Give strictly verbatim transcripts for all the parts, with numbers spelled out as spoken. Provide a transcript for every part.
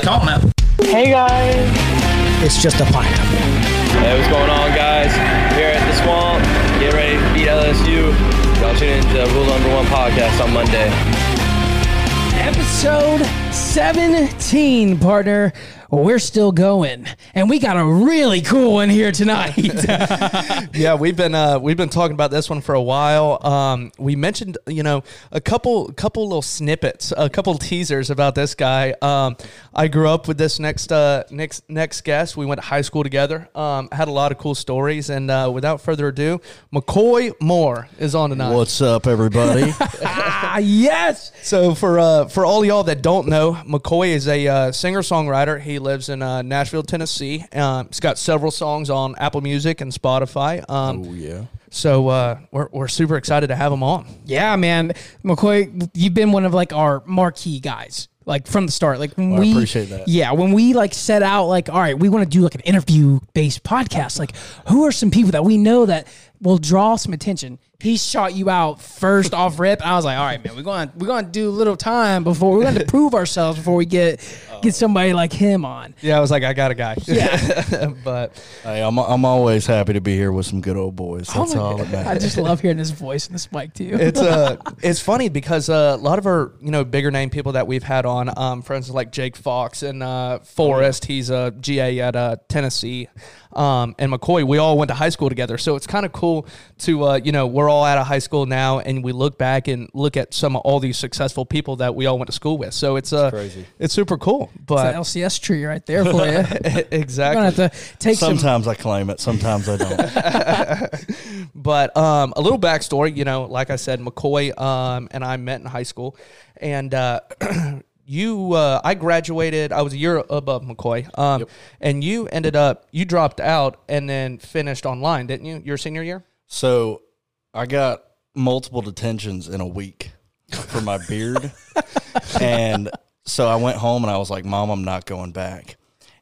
Come on now. Hey guys. It's just a pineapple. Hey, what's going on, guys? Here at The Swamp, getting ready to beat L S U. Y'all tune in to Rule Number One podcast on Monday. Episode seventeen, partner. We're still going, and we got a really cool one here tonight. Yeah, we've been uh, we've been talking about this one for a while. Um, we mentioned, you know, a couple couple little snippets, a couple teasers about this guy. Um, I grew up with this next uh, next next guest. We went to high school together. Um, had a lot of cool stories, and uh, without further ado, McCoy Moore is on tonight. What's up, everybody? Ah, yes. So for uh, for all y'all that don't know, McCoy is a uh, singer songwriter. He lives in uh, Nashville, Tennessee. Um, he's got several songs on Apple Music and Spotify. Um, oh, yeah. So uh, we're, we're super excited to have him on. Yeah, man. McCoy, you've been one of, like, our marquee guys, like, from the start. Like, when oh, we, I appreciate that. Yeah, when we, like, set out, like, all right, we want to do, like, an interview-based podcast. Like, who are some people that we know that will draw some attention? He shot you out first off rip. I was like, all right, man, we're going we're going to do a little time before we're going to prove ourselves before we get uh, get somebody like him on. Yeah, I was like, I got a guy. Yeah, but hey, I'm I'm always happy to be here with some good old boys. That's oh all it matters. I just love hearing his voice and his mic too. It's uh, it's funny because uh, a lot of our you know bigger name people that we've had on, um, for instance, like Jake Fox and uh, Forrest. He's a G A at uh, Tennessee. Um, and McCoy, we all went to high school together, so it's kind of cool to uh, you know we're all out of high school now, and we look back and look at some of all these successful people that we all went to school with. So it's uh, it's, crazy. It's super cool. But it's an L C S tree right there for you. Exactly. You're gonna have to take sometimes some... I claim it, sometimes I don't. But um, a little backstory, you know, like I said, McCoy um, and I met in high school, and. Uh, You, uh, I graduated, I was a year above McCoy, um, yep. and you ended up, you dropped out and then finished online, didn't you, your senior year? So, I got multiple detentions in a week for my beard, and so I went home and I was like, Mom, I'm not going back,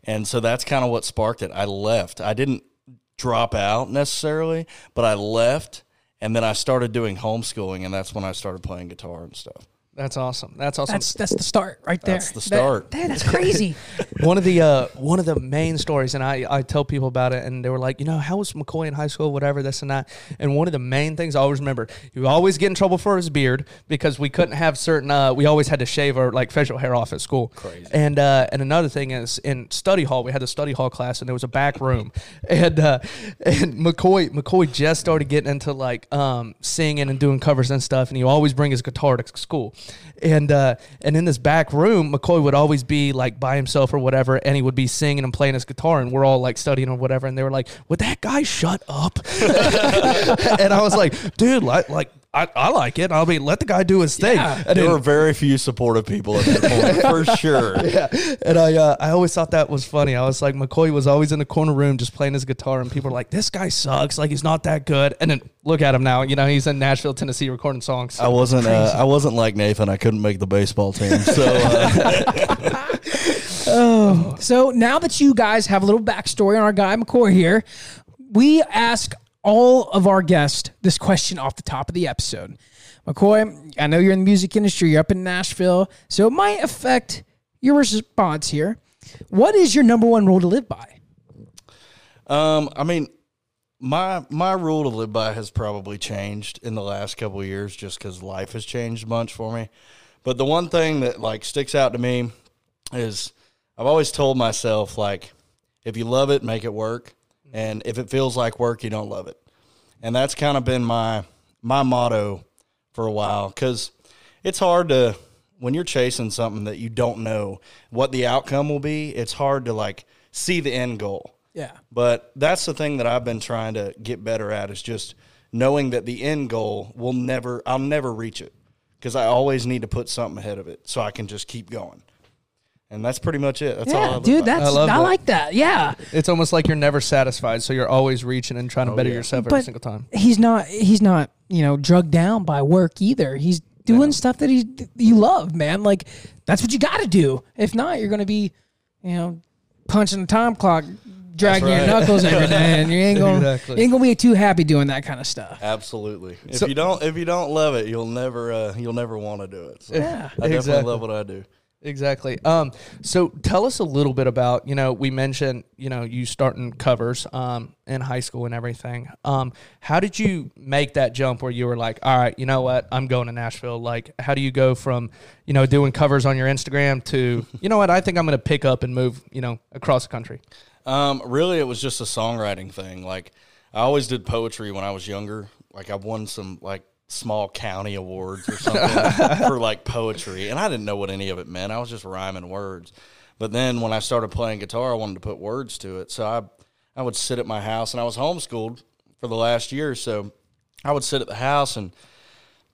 and so that's kind of what sparked it. I left. I didn't drop out necessarily, but I left, and then I started doing homeschooling, and that's when I started playing guitar and stuff. That's awesome. That's awesome. That's that's the start right there. That's the start. That, that, that's crazy. One of the uh, one of the main stories, and I, I tell people about it, and they were like, you know, how was McCoy in high school, whatever, this and that. And one of the main things I always remember, he would always get in trouble for his beard because we couldn't have certain. Uh, we always had to shave our like facial hair off at school. Crazy. And uh, and another thing is in study hall, we had the study hall class, and there was a back room, and uh, and McCoy McCoy just started getting into like um, singing and doing covers and stuff, and he would always bring his guitar to school. And uh, and in this back room, McCoy would always be like by himself or whatever, and he would be singing and playing his guitar, and we're all like studying or whatever, and they were like, "Would that guy shut up?" And I was like, "Dude, like, like I, I like it. I mean, let the guy do his thing." Yeah. And there then, were very few supportive people at that point, for sure. Yeah. And I uh, I always thought that was funny. I was like, McCoy was always in the corner room just playing his guitar, and people were like, "This guy sucks. Like, he's not that good." And then. Look at him now. You know, he's in Nashville, Tennessee recording songs. So I wasn't uh, I wasn't like Nathan. I couldn't make the baseball team. So uh. oh. So now that you guys have a little backstory on our guy McCoy here, we ask all of our guests this question off the top of the episode. McCoy, I know you're in the music industry. You're up in Nashville. So it might affect your response here. What is your number one rule to live by? Um, I mean... My my rule to live by has probably changed in the last couple of years just because life has changed a bunch for me. But the one thing that, like, sticks out to me is I've always told myself, like, if you love it, make it work. And if it feels like work, you don't love it. And that's kind of been my my motto for a while because it's hard to, when you're chasing something that you don't know what the outcome will be, it's hard to, like, see the end goal. Yeah. But that's the thing that I've been trying to get better at is just knowing that the end goal will never, I'll never reach it because I always need to put something ahead of it so I can just keep going. And that's pretty much it. That's yeah, all I dude, that's, I, I that. like that. Yeah. It's almost like you're never satisfied. So you're always reaching and trying to oh, better yeah. yourself every but single time. He's not, he's not, you know, drugged down by work either. He's doing yeah. stuff that he, you love, man. Like that's what you got to do. If not, you're going to be, you know, punching the time clock. Dragging right. your knuckles every day, and you ain't gonna exactly. you ain't gonna be too happy doing that kind of stuff. Absolutely. If so, you don't, if you don't love it, you'll never, uh, you'll never want to do it. So yeah, I definitely exactly. love what I do. Exactly. Um, so tell us a little bit about, you know, we mentioned, you know, you starting covers um, in high school and everything. Um, how did you make that jump where you were like, all right, you know what, I'm going to Nashville? Like, how do you go from, you know, doing covers on your Instagram to, you know what, I think I'm going to pick up and move, you know, across the country? Um, really, it was just a songwriting thing. Like, I always did poetry when I was younger. Like, I won some, like, small county awards or something for like poetry, and I didn't know what any of it meant. I was just rhyming words. But then when I started playing guitar, I wanted to put words to it. So I I would sit at my house, and I was homeschooled for the last year, so I would sit at the house and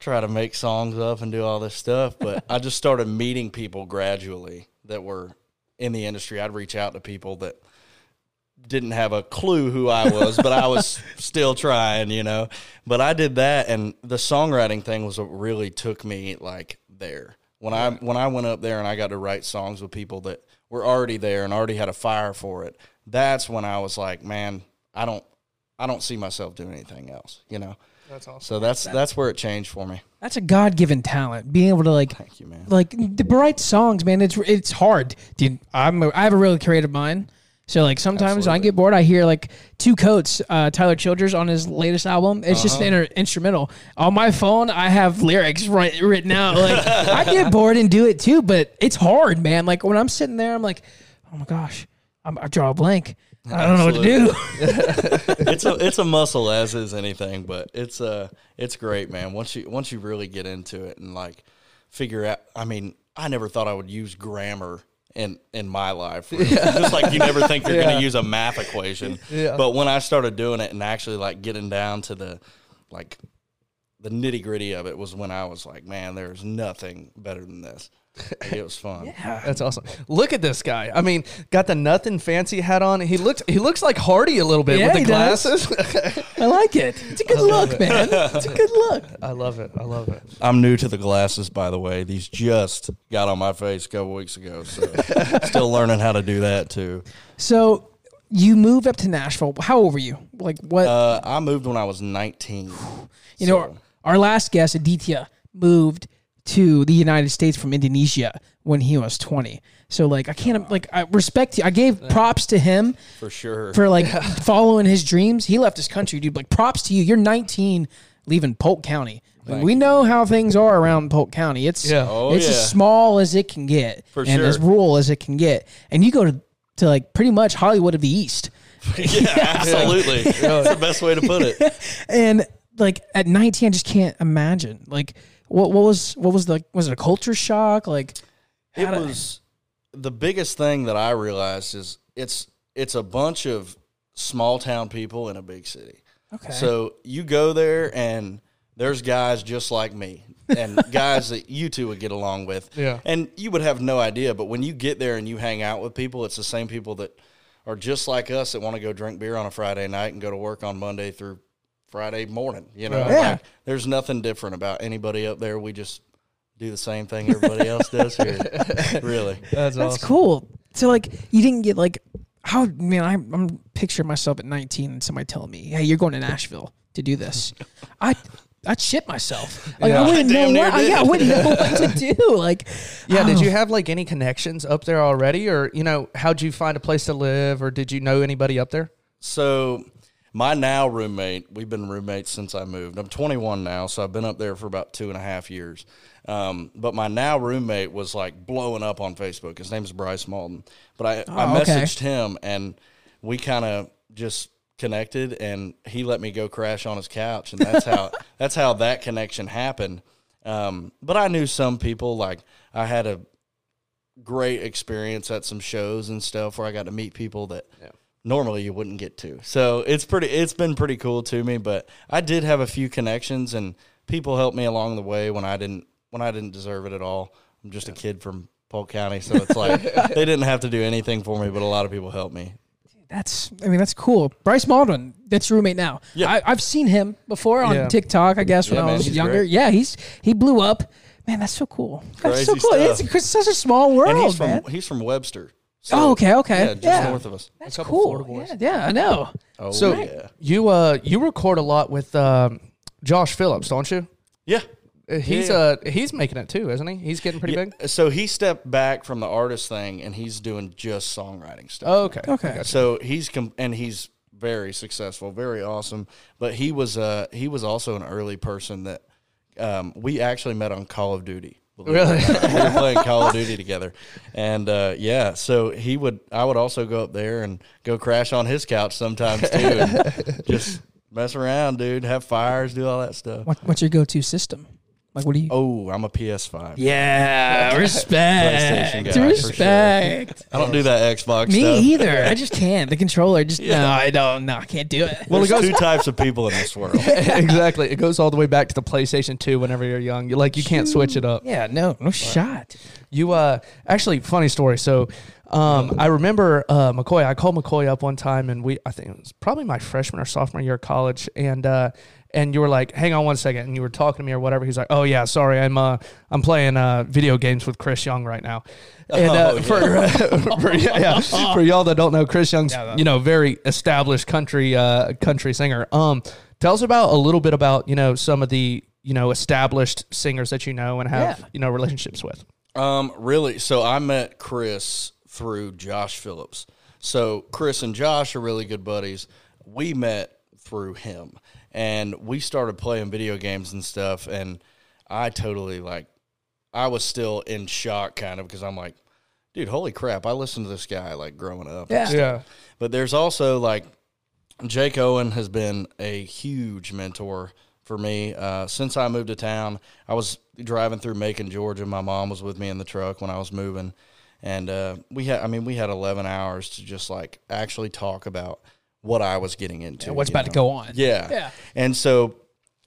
try to make songs up and do all this stuff. But I just started meeting people gradually that were in the industry. I'd reach out to people that didn't have a clue who I was, but I was still trying, you know. But I did that, and the songwriting thing was what really took me, like, there. When I when I went up there and I got to write songs with people that were already there and already had a fire for it, that's when I was like, man, I don't I don't see myself doing anything else, you know. That's awesome. So that's that's where it changed for me. That's a God-given talent, being able to, like, thank you, man. Like, to write songs, man. It's it's hard. Dude, I'm a, I have a really creative mind. So, like, sometimes when I get bored, I hear, like, Two Coats, uh, Tyler Childers, on his latest album. It's uh-huh. just an inter- instrumental. On my phone, I have lyrics right, written out. Like, I get bored and do it, too, but it's hard, man. Like, when I'm sitting there, I'm like, oh, my gosh, I'm, I draw a blank. I don't Absolutely. know what to do. It's a it's a muscle, as is anything, but it's uh, it's great, man. Once you Once you really get into it and, like, figure out – I mean, I never thought I would use grammar in in my life, really. Yeah. Just like you never think you're yeah. going to use a math equation. Yeah. But when I started doing it and actually, like, getting down to the, like, the nitty-gritty of it was when I was like, man, there's nothing better than this. Like, it was fun. Yeah. That's awesome. Look at this guy. I mean, got the nothing fancy hat on. He looks he looks like Hardy a little bit yeah, with the glasses. I like it. It's a good look, it. man. It's a good look. I love it. I love it. I'm new to the glasses, by the way. These just got on my face a couple weeks ago, so still learning how to do that too. So you moved up to Nashville. How old were you? Like what? Uh, I moved when I was nineteen. You so. know, our, our last guest, Aditya, moved to the United States from Indonesia when he was twenty. So, like, I can't, like, I respect you. I gave props to him. For sure. For, like, yeah. following his dreams. He left his country, dude. Like, props to you. You're nineteen, leaving Polk County. Like, we you. know how things are around Polk County. It's yeah. oh, it's yeah. as small as it can get. For and sure. as rural as it can get. And you go to, to like, pretty much Hollywood of the East. yeah, yeah, absolutely. That's the best way to put it. And, like, at nineteen, I just can't imagine. Like, What what was what was the was it a culture shock? Like, it was the biggest thing that I realized is it's it's a bunch of small town people in a big city. Okay. So you go there and there's guys just like me and guys that you two would get along with. Yeah. And you would have no idea, but when you get there and you hang out with people, it's the same people that are just like us that want to go drink beer on a Friday night and go to work on Monday through Friday morning, you know, yeah. like, there's nothing different about anybody up there. We just do the same thing everybody else does here. Really, that's, that's awesome. Cool. So, like, you didn't get like, how man, I'm, I'm picturing myself at nineteen and somebody telling me, "Hey, you're going to Nashville to do this." I I'd shit myself. Like, yeah. I wouldn't Damn know what. I, yeah, I wouldn't know what to do. Like, yeah. Oh. Did you have like any connections up there already, or you know, how'd you find a place to live, or did you know anybody up there? So. My now roommate, we've been roommates since I moved. I'm twenty-one now, so I've been up there for about two and a half years. Um, but my now roommate was, like, blowing up on Facebook. His name is Bryce Mauldin. But I, oh, I messaged okay. him, and we kind of just connected, and he let me go crash on his couch, and that's how that's how that connection happened. Um, but I knew some people. Like, I had a great experience at some shows and stuff where I got to meet people that yeah. – normally you wouldn't get to. So it's pretty, it's been pretty cool to me, but I did have a few connections and people helped me along the way when I didn't, when I didn't deserve it at all. I'm just yeah. a kid from Polk County. So it's like, they didn't have to do anything for me, but a lot of people helped me. That's, I mean, that's cool. Bryce Mauldin, that's your roommate now. Yeah. I, I've seen him before on yeah. TikTok, I guess, when yeah, I was man, younger. Great. Yeah. He's, he blew up, man. That's so cool. Crazy that's so cool. It's, it's such a small world, and he's from, man. He's from Webster. So, oh, okay, okay. Yeah, just yeah. north of us. That's cool. Yeah, yeah, I know. Oh, so yeah. you uh, you record a lot with um, Josh Phillips, don't you? Yeah. He's yeah. uh he's making it too, isn't he? He's getting pretty yeah. big. So he stepped back from the artist thing, and he's doing just songwriting stuff. Oh, okay, okay. So he's com- and he's very successful, very awesome. But he was uh he was also an early person that um we actually met on Call of Duty. Really? We were playing Call of Duty together, and uh, yeah, so he would. I would also go up there and go crash on his couch sometimes too, and just mess around, dude. Have fires, do all that stuff. What, what's your go-to system? Like, what do you? Oh, I'm a P S five. Yeah, respect. PlayStation guy, respect. Sure. I don't do that Xbox. Me stuff. either. I just can't. The controller just yeah. no. I don't. No, I can't do it. Well, there's it goes, two types of people in this world. Exactly. It goes all the way back to the PlayStation two. Whenever you're young, you like you can't switch it up. Yeah. No. No shot. You uh actually funny story. So. Um, I remember uh, McCoy. I called McCoy up one time, and we—I think it was probably my freshman or sophomore year of college—and uh, and you were like, "Hang on one second," and you were talking to me or whatever. He's like, "Oh yeah, sorry, I'm uh, I'm playing uh, video games with Chris Young right now." And uh, oh, yeah. for uh, for, yeah, yeah, for y'all that don't know, Chris Young's yeah, you know very established country uh, country singer. Um, tell us about a little bit about you know some of the you know established singers that you know and have yeah. you know relationships with. Um, really, so I met Chris through Josh Phillips. So Chris and Josh are really good buddies. We met through him, and we started playing video games and stuff, and I totally, like, I was still in shock, kind of, because I'm like, dude, holy crap, I listened to this guy, like, growing up. Yeah. yeah. But there's also, like, Jake Owen has been a huge mentor for me. Uh, since I moved to town, I was driving through Macon, Georgia. My mom was with me in the truck when I was moving. And uh, we had, I mean, we had eleven hours to just, like, actually talk about what I was getting into. Yeah, what's about know? to go on. Yeah. Yeah. And so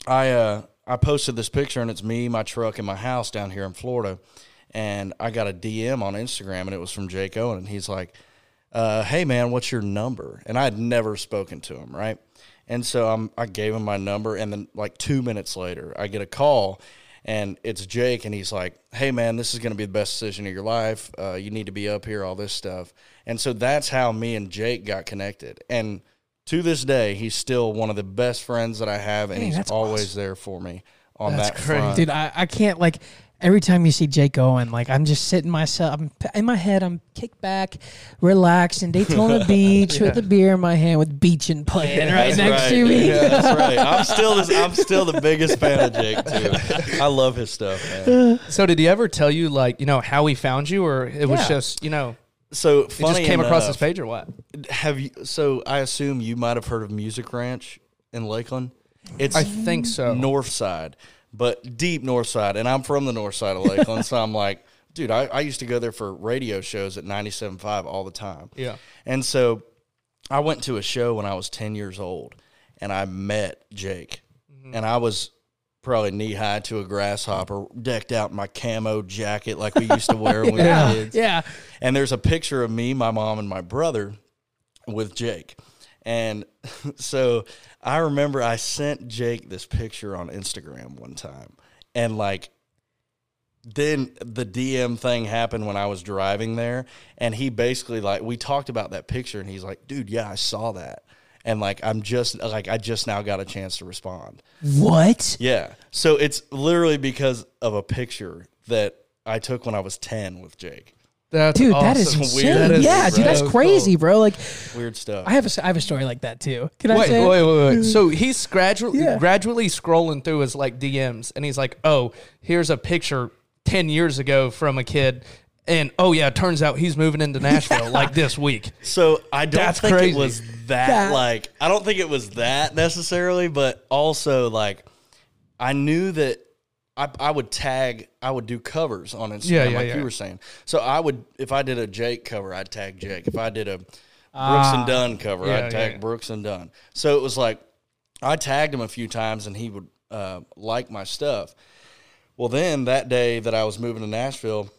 I uh, I posted this picture, and it's me, my truck, and my house down here in Florida. And I got a D M on Instagram, and it was from Jake Owen. And he's like, uh, hey, man, what's your number? And I had never spoken to him, right? And so I'm, I gave him my number, and then, like, two minutes later, I get a call. And it's Jake, and he's like, hey, man, this is going to be the best decision of your life. Uh, you need to be up here, all this stuff. And so that's how me and Jake got connected. And to this day, he's still one of the best friends that I have, and Dang, he's always awesome. there for me on that's that crazy. front. Dude, I, I can't, like, every time you see Jake Owen, like, I'm just sitting myself, I'm, in my head, I'm kicked back, relaxed, in Daytona Beach yeah. with a beer in my hand with Beachin' playing yeah, right next right. to me. Yeah, that's right. I'm still, this, I'm still the biggest fan of Jake, too. I love his stuff, man. So did he ever tell you, like, you know, how he found you, or it was yeah. just, you know, so funny it just came enough, across his page or what? Have you? So I assume you might have heard of Music Ranch in Lakeland. It's I think so. North side. But deep north side, and I'm from the north side of Lakeland, so I'm like, dude, I, I used to go there for radio shows at ninety-seven point five all the time. Yeah. And so I went to a show when I was ten years old, and I met Jake. Mm-hmm. And I was probably knee-high to a grasshopper, decked out in my camo jacket like we used to wear when yeah. we were kids. Yeah. And there's a picture of me, my mom, and my brother with Jake. And so I remember I sent Jake this picture on Instagram one time, and, like, then the D M thing happened when I was driving there, and he basically, like, we talked about that picture, and he's like, dude, yeah, I saw that. And, like, I'm just, like, I just now got a chance to respond. What? Yeah. So it's literally because of a picture that I took when I was ten with Jake. That's dude, awesome. That is insane. Weird. That is yeah, dude, that's crazy, cool. bro. Like weird stuff. I have a I have a story like that too. Can wait, I say? Wait, wait, wait. So he's gradually yeah. gradually scrolling through his, like, D Ms, and he's like, "Oh, here's a picture ten years ago from a kid, and oh yeah, turns out he's moving into Nashville yeah. like this week." So I don't that's think crazy. it was that, that like I don't think it was that necessarily, but also, like, I knew that. I, I would tag, I would do covers on Instagram, yeah, yeah, like yeah. you were saying. So I would, if I did a Jake cover, I'd tag Jake. If I did a Brooks uh, and Dunn cover, yeah, I'd tag yeah. Brooks and Dunn. So it was like, I tagged him a few times, and he would uh, like my stuff. Well, then that day that I was moving to Nashville,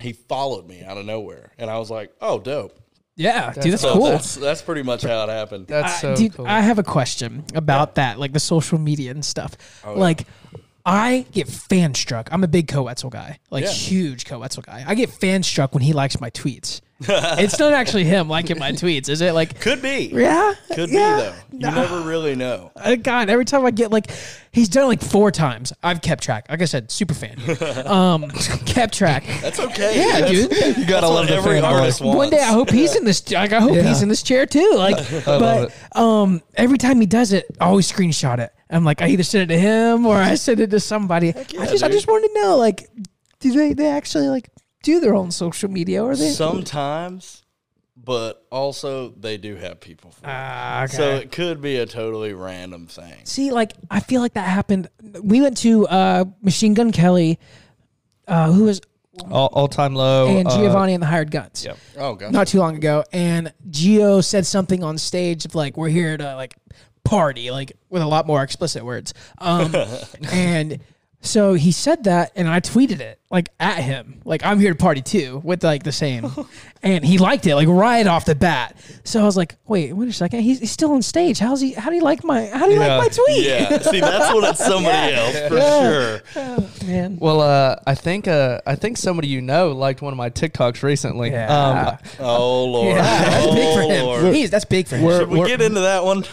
he followed me out of nowhere. And I was like, oh, dope. Yeah, that's dude, that's so cool. That's, that's pretty much how it happened. That's so uh, dude, cool. I have a question about yeah. that, like the social media and stuff. Oh, like, yeah. I get fan struck. I'm a big Coe Wetzel guy, like yeah. huge Coe Wetzel guy. I get fan struck when he likes my tweets. It's not actually him liking my tweets, is it? Like could be, yeah, could yeah. be though. You no. never really know. God, every time I get like, he's done it like four times. I've kept track. Like I said, super fan. Um, kept track. That's okay. Yeah, that's, dude. You gotta love every artist. Wants. One day I hope he's in this. Like I hope yeah. he's in this chair too. Like, but um, every time he does it, I always screenshot it. I'm like, I either send it to him or I send it to somebody. Heck yeah, I just, dude. I just wanted to know, like, do they, they actually like. do their own social media, or they sometimes, but also they do have people for uh, okay. it. So it could be a totally random thing. See, like I feel like that happened. We went to uh, Machine Gun Kelly, uh, who was all, all time low, and Giovanni uh, and the Hired Guns. Yep. Oh, gotcha. Not too long ago, and Gio said something on stage of like, "We're here to like party," like with a lot more explicit words, um, and. So he said that, and I tweeted it, like, at him. Like, I'm here to party, too, with, like, the same. And he liked it, like, right off the bat. So I was like, wait, wait a second. He's, he's still on stage. How's he? How do you like my How do you yeah. like my tweet? Yeah, see, that's when it's somebody yeah. else, for yeah. sure. Oh, man. Well, uh, I think uh, I think somebody you know liked one of my TikToks recently. Yeah. Um, oh, Lord. Yeah, that's oh, big for him. Lord. He's, that's big for him. We're, Should we we're, get into that one?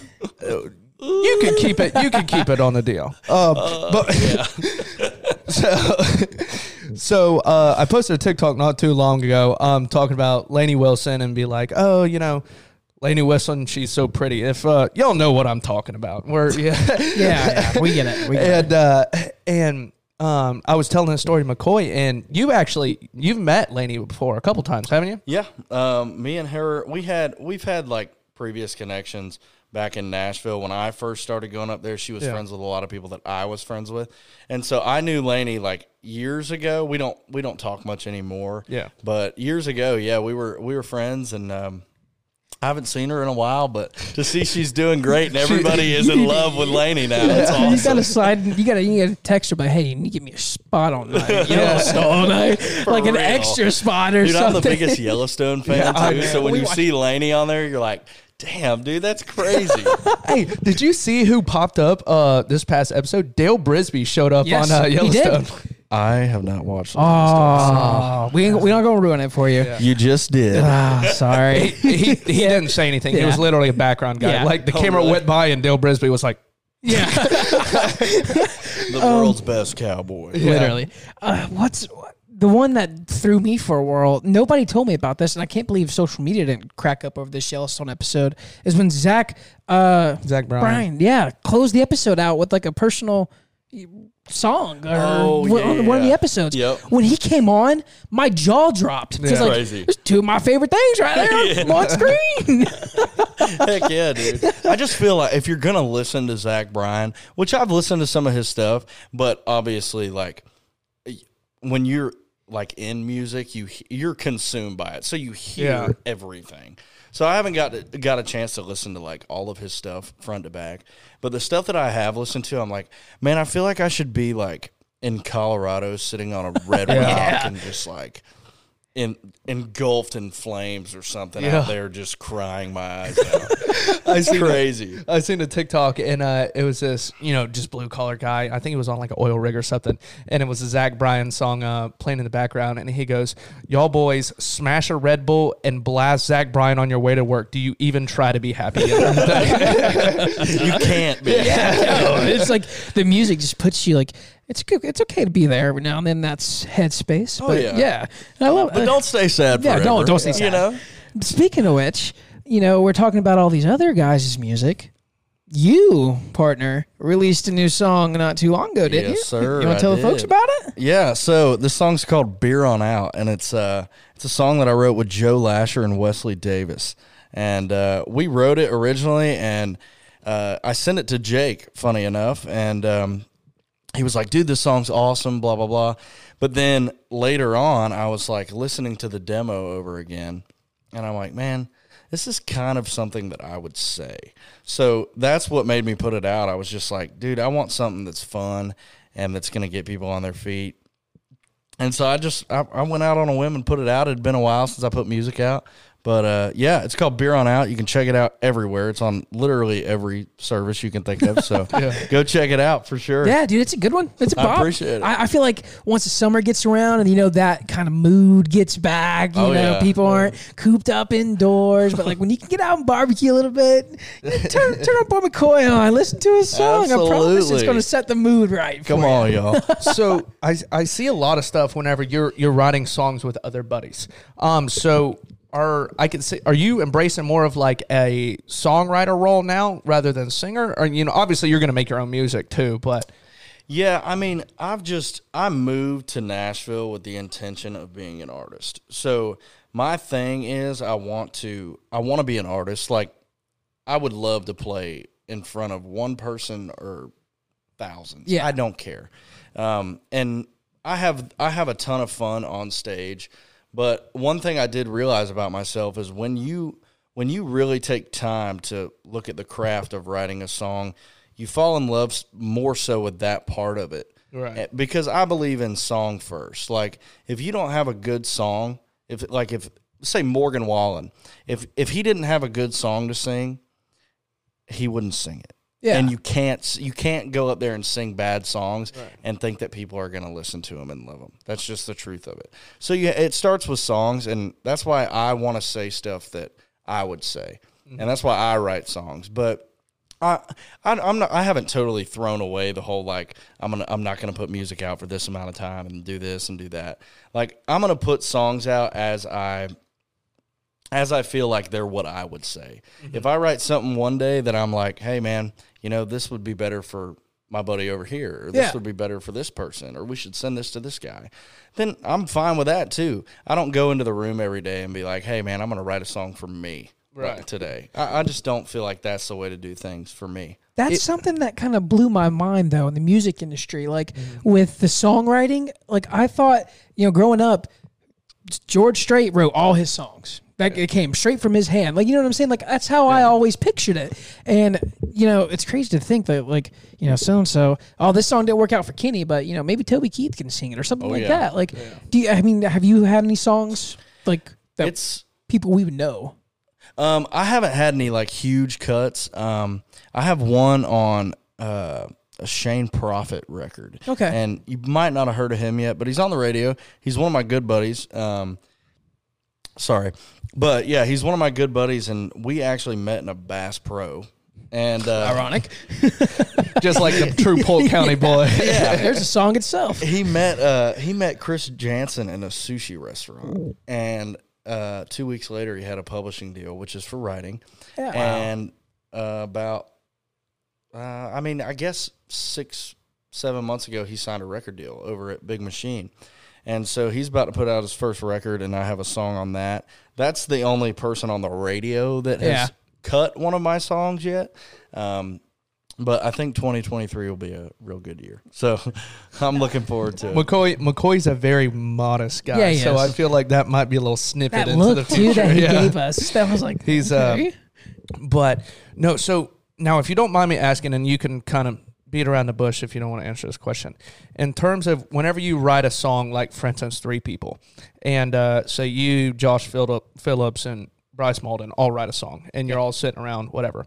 You could keep it. You could keep it on the deal. Um, uh, but yeah. so, so uh, I posted a TikTok not too long ago, um, talking about Lainey Wilson and be like, oh, you know, Lainey Wilson, she's so pretty. If uh, y'all know what I'm talking about, we're yeah, yeah, yeah, we get it. We get and it. Uh, and um, I was telling a story to McCoy, and you actually you've met Lainey before a couple times, haven't you? Yeah, um, me and her, we had we've had like previous connections. Back in Nashville, when I first started going up there, she was yeah. friends with a lot of people that I was friends with, and so I knew Lainey like years ago. We don't we don't talk much anymore. Yeah, but years ago, yeah, we were we were friends, and um, I haven't seen her in a while. But to see she's doing great, and everybody is in love with Lainey now. That's awesome. You gotta slide. You gotta you gotta text her, but hey, you need to give me a spot on night, Yellowstone, all night, like real. An extra spot or Dude, something. I'm the biggest Yellowstone fan yeah, too. So when we you watch- see Lainey on there, you're like. Damn, dude, that's crazy. Hey, did you see who popped up uh, this past episode? Dale Brisby showed up yes, on uh, Yellowstone. He did. I have not watched the Yellowstone. Oh, we we're not going to ruin it for you. Yeah. You just did. Ah, oh, sorry. he he, he yeah. didn't say anything. Yeah. He was literally a background guy. Yeah. Like, the oh, camera really? went by, and Dale Brisby was like, yeah. The world's um, best cowboy. Yeah. Literally. Uh, what's... What? The one that threw me for a whirl, nobody told me about this, and I can't believe social media didn't crack up over this Yellowstone episode, is when Zach uh, Zach Bryan. Bryan, yeah, closed the episode out with like a personal song or oh, yeah, on one of the episodes. Yep. When he came on, my jaw dropped. It's yeah. like, crazy. There's two of my favorite things right there yeah. on screen. Heck yeah, dude. I just feel like if you're going to listen to Zach Bryan, which I've listened to some of his stuff, but obviously like when you're like in music, you you're consumed by it, so you hear yeah. everything. So I haven't got to, got a chance to listen to like all of his stuff front to back, but the stuff that I have listened to, I'm like, man, I feel like I should be like in Colorado, sitting on a red yeah. rock and just like in engulfed in flames or something yeah. out there, just crying my eyes out. I seen crazy. A, I seen a TikTok, and uh, it was this, you know, just blue collar guy. I think he was on like an oil rig or something, and it was a Zach Bryan song uh, playing in the background, and he goes, "Y'all boys, smash a Red Bull and blast Zach Bryan on your way to work. Do you even try to be happy?" You can't be. Yeah. It's like the music just puts you like. It's good. It's okay to be there every now and then. That's headspace. But oh, yeah. yeah. I love it. But don't stay sad forever. Yeah, don't, don't stay sad. You know? Speaking of which, you know, we're talking about all these other guys' music. You, partner, released a new song not too long ago, didn't yes, you? Yes, sir. You want to tell I the did. folks about it? Yeah, so this song's called Beer On Out, and it's, uh, it's a song that I wrote with Joe Lasher and Wesley Davis. And uh, we wrote it originally, and uh, I sent it to Jake, funny enough, and... Um, he was like, dude, this song's awesome, blah, blah, blah. But then later on, I was like listening to the demo over again. And I'm like, man, this is kind of something that I would say. So that's what made me put it out. I was just like, dude, I want something that's fun and that's going to get people on their feet. And so I just, I, I went out on a whim and put it out. It had been a while since I put music out. But, uh, yeah, it's called Beer On Out. You can check it out everywhere. It's on literally every service you can think of. So yeah. Go check it out for sure. Yeah, dude, it's a good one. It's a bop. I appreciate it. I, I feel like once the summer gets around and, you know, that kind of mood gets back, you oh, know, yeah. people yeah. aren't cooped up indoors. But, like, when you can get out and barbecue a little bit, turn, turn up Bo McCoy on, listen to his song. Absolutely. I promise it's going to set the mood right. Come on, y'all. So I, I see a lot of stuff whenever you're, you're writing songs with other buddies. Um, so... Are I can say, are you embracing more of like a songwriter role now rather than singer? Or, you know, obviously you're going to make your own music too, but yeah, I mean, I've just I moved to Nashville with the intention of being an artist. So my thing is, I want to I want to be an artist. Like, I would love to play in front of one person or thousands. Yeah, I don't care. Um, and I have I have a ton of fun on stage. But one thing I did realize about myself is when you when you really take time to look at the craft of writing a song, you fall in love more so with that part of it. Right. Because I believe in song first. Like, if you don't have a good song, if like if say Morgan Wallen, if if he didn't have a good song to sing, he wouldn't sing it. Yeah. And you can't you can't go up there and sing bad songs right. and think that people are going to listen to them and love them. That's just the truth of it. So you, it starts with songs, and that's why I want to say stuff that I would say, mm-hmm. and that's why I write songs. But I, I I'm not I haven't totally thrown away the whole like I'm gonna I'm not going to put music out for this amount of time and do this and do that. Like, I'm going to put songs out as I. As I feel like they're what I would say. Mm-hmm. If I write something one day that I'm like, hey, man, you know, this would be better for my buddy over here, or this yeah. would be better for this person, or we should send this to this guy, then I'm fine with that, too. I don't go into the room every day and be like, hey, man, I'm going to write a song for me right. today. I, I just don't feel like that's the way to do things for me. That's it, something that kind of blew my mind, though, in the music industry. Like, mm-hmm. with the songwriting, like, I thought, you know, growing up, George Strait wrote all his songs. That it came straight from his hand. Like, you know what I'm saying? Like, that's how yeah. I always pictured it. And, you know, it's crazy to think that, like, you know, so-and-so, oh, this song didn't work out for Kenny, but, you know, maybe Toby Keith can sing it or something oh, like yeah. that. Like, yeah. do you, I mean, have you had any songs, like, that it's, people we would know? Um, I haven't had any, like, huge cuts. Um, I have one on uh, a Shane Prophet record. Okay. And you might not have heard of him yet, but he's on the radio. He's one of my good buddies. Um, sorry. But, yeah, he's one of my good buddies, and we actually met in a Bass Pro. And uh, ironic. Just like the true Polk County boy. Yeah. yeah. There's a song itself. He met uh, he met Chris Jansen in a sushi restaurant. Ooh. And uh, two weeks later he had a publishing deal, which is for writing. Yeah. And uh, about, uh, I mean, I guess six, seven months ago he signed a record deal over at Big Machine. And so he's about to put out his first record, and I have a song on that. That's the only person on the radio that has yeah. cut one of my songs yet. Um, but I think twenty twenty-three will be a real good year. So I'm looking forward to it. McCoy, McCoy's a very modest guy, yeah, so is. I feel like that might be a little snippet that into look the future. Too, that he yeah. gave us. That was like, he's, okay. uh, but, no, so now if you don't mind me asking, and you can kind of beat around the bush if you don't want to answer this question. In terms of whenever you write a song, like, for instance, three people, and uh, so you, Josh Phillips, and Bryce Mauldin all write a song, and you're all sitting around, whatever.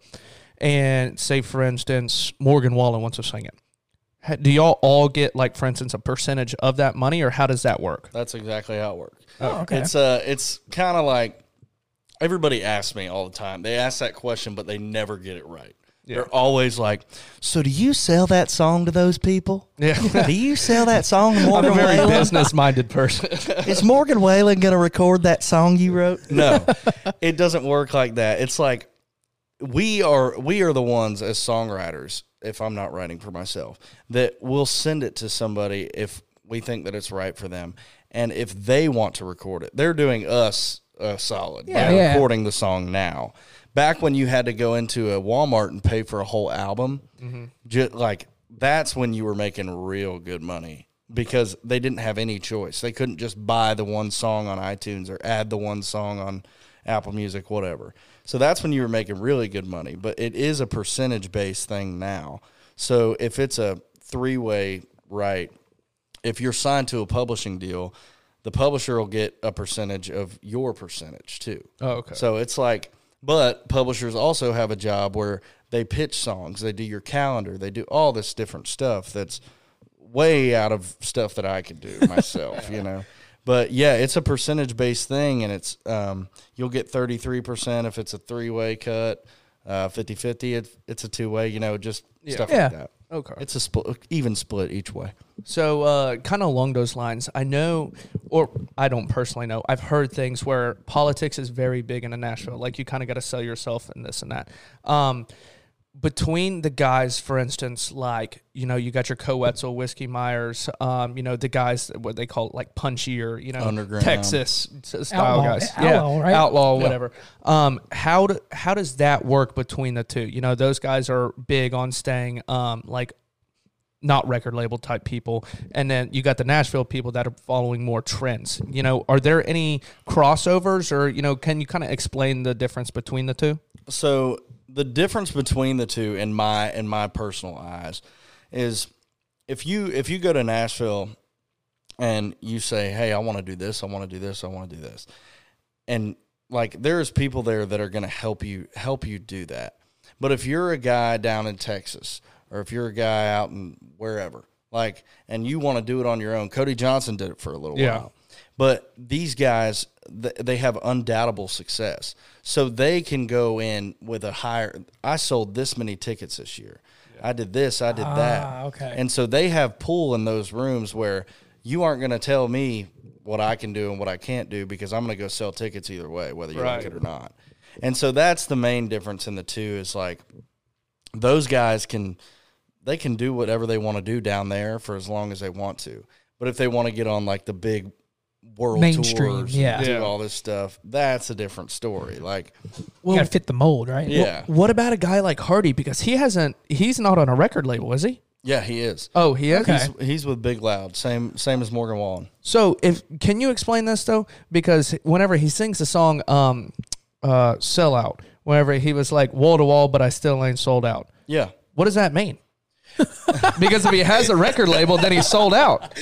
And say, for instance, Morgan Wallen wants to sing it. Do y'all all get, like, for instance, a percentage of that money, or how does that work? That's exactly how it works. Oh, okay. It's, uh, it's kind of like everybody asks me all the time. They ask that question, but they never get it right. Yeah. They're always like, so do you sell that song to those people? Yeah. Do you sell that song to Morgan Wallen? I'm a very business-minded person. Is Morgan Wallen going to record that song you wrote? No, it doesn't work like that. It's like we are we are the ones as songwriters, if I'm not writing for myself, that we'll send it to somebody if we think that it's right for them. And if they want to record it, they're doing us a solid. Yeah, by yeah. recording the song now. Back when you had to go into a Walmart and pay for a whole album, mm-hmm. just like that's when you were making real good money because they didn't have any choice. They couldn't just buy the one song on iTunes or add the one song on Apple Music, whatever. So that's when you were making really good money. But it is a percentage-based thing now. So if it's a three-way right, if you're signed to a publishing deal, the publisher will get a percentage of your percentage too. Oh, okay. So it's like, but publishers also have a job where they pitch songs, they do your calendar, they do all this different stuff that's way out of stuff that I could do myself, yeah. you know. But, yeah, it's a percentage-based thing, and it's um, you'll get thirty-three percent if it's a three-way cut, uh, fifty-fifty if it's a two-way, you know, just yeah. stuff yeah. like that. Okay. It's a split, even split each way. So uh, kind of along those lines, I know, or I don't personally know, I've heard things where politics is very big in Nashville. Like, you kind of got to sell yourself and this and that. Um, between the guys, for instance, like, you know, you got your Coe Wetzel, Whiskey Myers, um, you know, the guys, what they call it, like punchy or, you know, Texas style outlaw. guys. Outlaw, yeah. right? Outlaw, whatever. Yeah. Um, how do, how does that work between the two? You know, those guys are big on staying, um, like, not record label type people. And then you got the Nashville people that are following more trends. You know, are there any crossovers or, you know, can you kind of explain the difference between the two? So, the difference between the two in my in my personal eyes is if you if you go to Nashville and you say, hey, I want to do this, I want to do this, I want to do this. And, like, there's people there that are going to help you help you do that. But if you're a guy down in Texas or if you're a guy out in wherever, like, and you want to do it on your own, Cody Johnson did it for a little yeah. while. But these guys, they have undoubtable success. So they can go in with a higher, I sold this many tickets this year. Yeah. I did this, I did ah, that. Okay. And so they have pull in those rooms where you aren't going to tell me what I can do and what I can't do because I'm going to go sell tickets either way, whether you right. like it or not. And so that's the main difference in the two is, like, those guys can, they can do whatever they want to do down there for as long as they want to. But if they want to get on, like, the big world mainstream tours, yeah, and do yeah. all this stuff, that's a different story. Like, well, you gotta fit the mold, right? Yeah. Well, what about a guy like Hardy? Because he hasn't, he's not on a record label, is he? Yeah, he is. Oh, he is. Okay. He's, he's with Big Loud, same same as Morgan Wallen. So, if can you explain this though? Because whenever he sings the song, um, uh, "Sell Out," whenever he was like wall to wall, but I still ain't sold out. Yeah. What does that mean? Because if he has a record label, then he's sold out.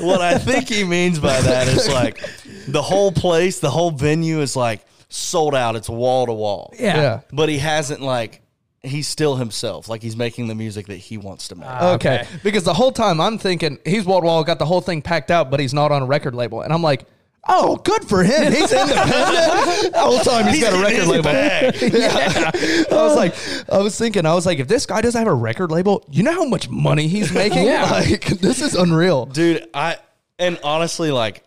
What I think he means by that is, like, the whole place, the whole venue is, like, sold out. It's wall to wall. Yeah. But he hasn't, like, he's still himself. Like, he's making the music that he wants to make. Uh, okay. okay. Because the whole time I'm thinking he's wall to wall, got the whole thing packed out, but he's not on a record label. And I'm like, oh, good for him. He's independent. The whole time he's, he's got a record label. yeah. I was like, I was thinking, I was like, if this guy doesn't have a record label, you know how much money he's making? yeah. Like, this is unreal. Dude, I, and honestly, like,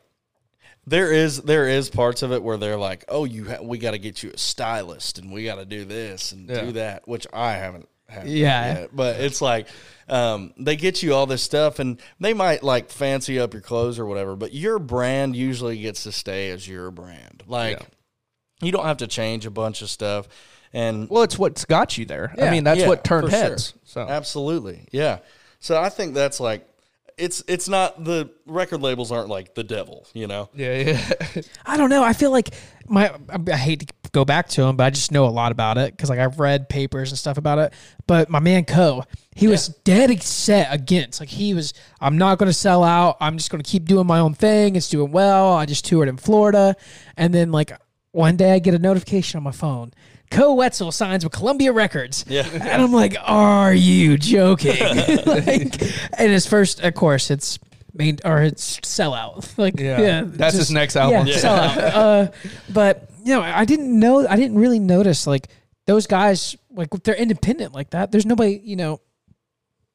there is, there is parts of it where they're like, oh, you, ha- we got to get you a stylist and we got to do this and yeah. do that, which I haven't. Yeah, yet. But it's like um, they get you all this stuff, and they might, like, fancy up your clothes or whatever. But your brand usually gets to stay as your brand. Like, yeah. you don't have to change a bunch of stuff. And well, it's what's got you there. Yeah, I mean, that's yeah, what turned heads. Sure. So absolutely, yeah. So I think that's, like, it's it's not the record labels aren't like the devil, you know. Yeah, yeah. I don't know. I feel like my I hate to go back to him, but I just know a lot about it because, like, I've read papers and stuff about it. But my man Coe, he yeah. was dead set against. Like, he was, I'm not going to sell out. I'm just going to keep doing my own thing. It's doing well. I just toured in Florida, and then, like, one day I get a notification on my phone. Coe Wetzel signs with Columbia Records. Yeah. And I'm like, are you joking? Like, and his first, of course, it's main or it's Sellout. Like, yeah. yeah That's just, his next album. Yeah, yeah. Sellout. Uh, but, you know, I didn't know, I didn't really notice, like, those guys, like, they're independent like that. There's nobody, you know,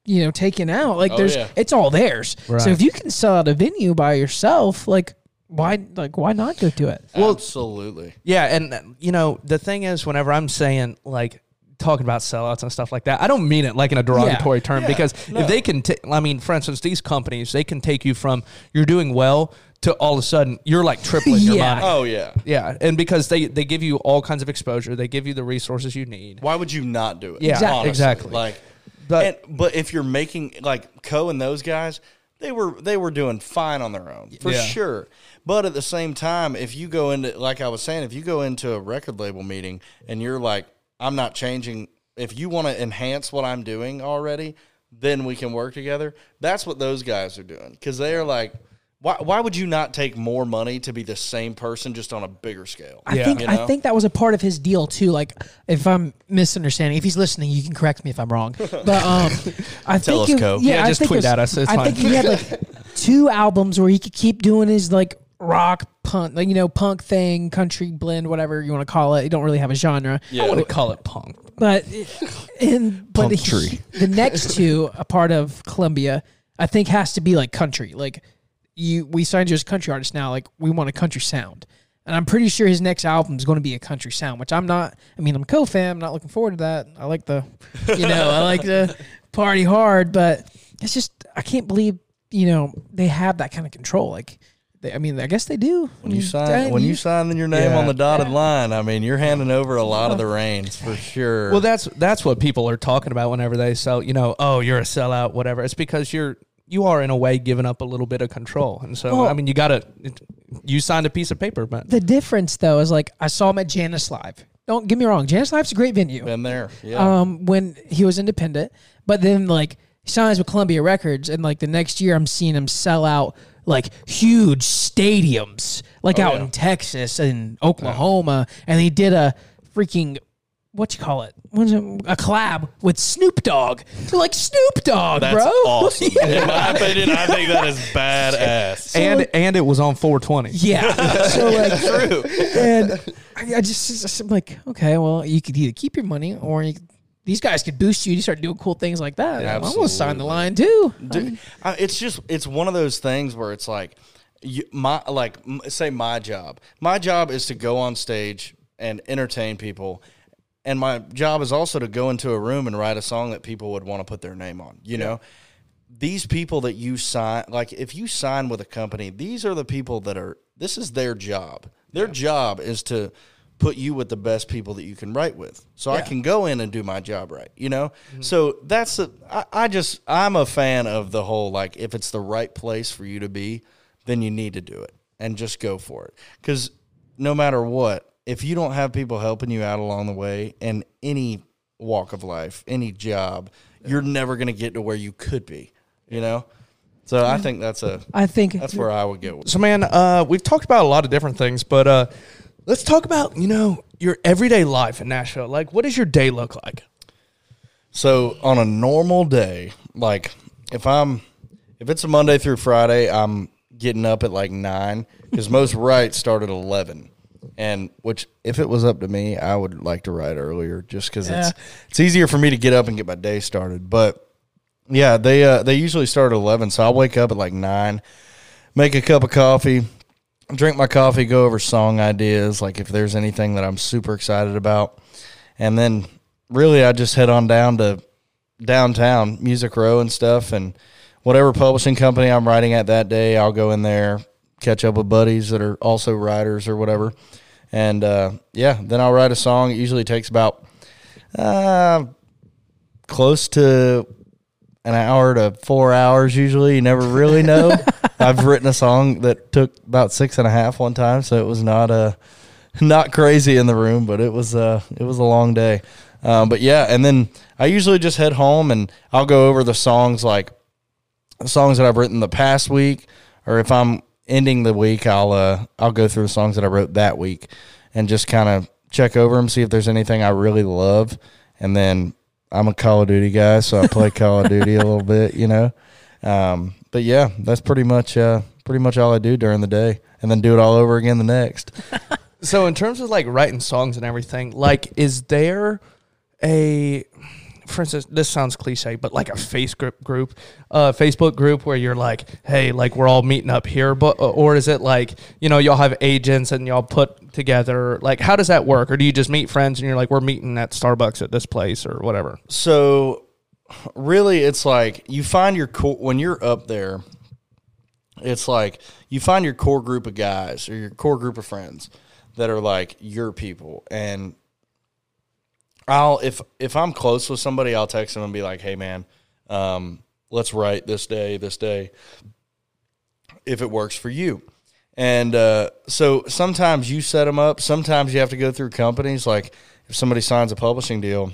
you know, taken out. Like, oh, there's, yeah. it's all theirs. Right. So if you can sell out a venue by yourself, like, Why like why not go do it? Well, absolutely. Yeah, and, you know, the thing is, whenever I'm saying, like, talking about sellouts and stuff like that, I don't mean it like in a derogatory yeah. term yeah, because no. if they can, t- I mean, for instance, these companies, they can take you from you're doing well to all of a sudden you're, like, tripling yeah. your money. Oh, yeah. Yeah, and because they, they give you all kinds of exposure. They give you the resources you need. Why would you not do it? Yeah, exactly. exactly. Like, but, and, but if you're making, like, Coe and those guys, they were they were doing fine on their own, for yeah. sure. But at the same time, if you go into, like I was saying, if you go into a record label meeting and you're like, I'm not changing, if you want to enhance what I'm doing already, then we can work together. That's what those guys are doing. Because they are like, Why why would you not take more money to be the same person just on a bigger scale? I yeah. think you know? I think that was a part of his deal too. Like, if I'm misunderstanding, if he's listening, you can correct me if I'm wrong. But um, I Tell think us, it, Coe. Yeah, yeah I just tweet was, at us. It's I fine. think he had like two albums where he could keep doing his like rock punk, like, you know, punk thing, country blend, whatever you want to call it. You don't really have a genre. Yeah. I want to call it punk. But in but he, the next two, a part of Columbia, I think has to be like country, like. You, we signed you as a country artist now. Like, we want a country sound. And I'm pretty sure his next album is going to be a country sound, which I'm not. I mean, I'm Coe fan. I'm not looking forward to that. I like the, you know, I like the party hard, but it's just, I can't believe, you know, they have that kind of control. Like, they, I mean, I guess they do. When you sign, I mean, when you sign your name yeah, on the dotted yeah. line, I mean, you're handing over a lot of the reins for sure. Well, that's, that's what people are talking about whenever they sell, you know, oh, you're a sellout, whatever. It's because you're, you are, in a way, giving up a little bit of control. And so, well, I mean, you got to – you signed a piece of paper. But the difference, though, is, like, I saw him at Janis Live. Don't get me wrong. Janis Live's a great venue. Been there, yeah. Um, when he was independent. But then, like, he signs with Columbia Records, and, like, the next year I'm seeing him sell out, like, huge stadiums, like oh, out yeah. in Texas and Oklahoma. Yeah. And he did a freaking – what you call it? What's it? A collab with Snoop Dogg. They're like, Snoop Dogg, That's bro. That's awesome. Yeah. In my opinion, I think that is badass. So, and and it was on four twenty. Yeah. So like, true. And I, I just, I'm like, okay, well, you could either keep your money or you could, these guys could boost you. You start doing cool things like that. Yeah, I'm going to sign the line too. Dude, I mean, uh, it's just, it's one of those things where it's like, you, my like say my job. My job is to go on stage and entertain people. And my job is also to go into a room and write a song that people would want to put their name on. You yeah. know, these people that you sign, like if you sign with a company, these are the people that are, this is their job. Their yeah. job is to put you with the best people that you can write with. So yeah. I can go in and do my job right, you know? Mm-hmm. So that's, the, I, I just, I'm a fan of the whole, like, if it's the right place for you to be, then you need to do it and just go for it. Because no matter what, if you don't have people helping you out along the way in any walk of life, any job, yeah. you're never going to get to where you could be, you know? So yeah. I think that's a, I think that's where I would go. So man, uh, we've talked about a lot of different things, but, uh, let's talk about, you know, your everyday life in Nashville. Like, what does your day look like? So on a normal day, like if I'm, if it's a Monday through Friday, I'm getting up at like nine because most rights start at eleven. And which, if it was up to me, I would like to ride earlier just because yeah. it's it's easier for me to get up and get my day started. But, yeah, they uh, they usually start at eleven, so I'll wake up at like nine, make a cup of coffee, drink my coffee, go over song ideas, like if there's anything that I'm super excited about. And then, really, I just head on down to downtown, Music Row and stuff, and whatever publishing company I'm writing at that day, I'll go in there, catch up with buddies that are also writers or whatever. And, uh, yeah, then I'll write a song. It usually takes about uh, close to an hour to four hours usually. You never really know. I've written a song that took about six and a half one time, so it was not uh, not crazy in the room, but it was, uh, it was a long day. Um, but, yeah, and then I usually just head home, and I'll go over the songs, like songs that I've written the past week, or if I'm ending the week, I'll uh, I'll go through the songs that I wrote that week and just kind of check over them, see if there's anything I really love. And then I'm a Call of Duty guy, so I play Call of Duty a little bit, you know. Um, but yeah, that's pretty much uh, pretty much all I do during the day, and then do it all over again the next. So in terms of like writing songs and everything, like is there a, for instance, this sounds cliche, but like a Facebook group, uh, Facebook group where you're like, hey, like we're all meeting up here, but or is it like, you know, y'all have agents and y'all put together, like how does that work? Or do you just meet friends and you're like, we're meeting at Starbucks at this place or whatever? So really it's like you find your core, when you're up there, it's like you find your core group of guys or your core group of friends that are like your people. And I'll if if I'm close with somebody, I'll text them and be like, hey man, um, let's write this day, this day, if it works for you. And uh, so sometimes you set them up. Sometimes you have to go through companies. Like if somebody signs a publishing deal,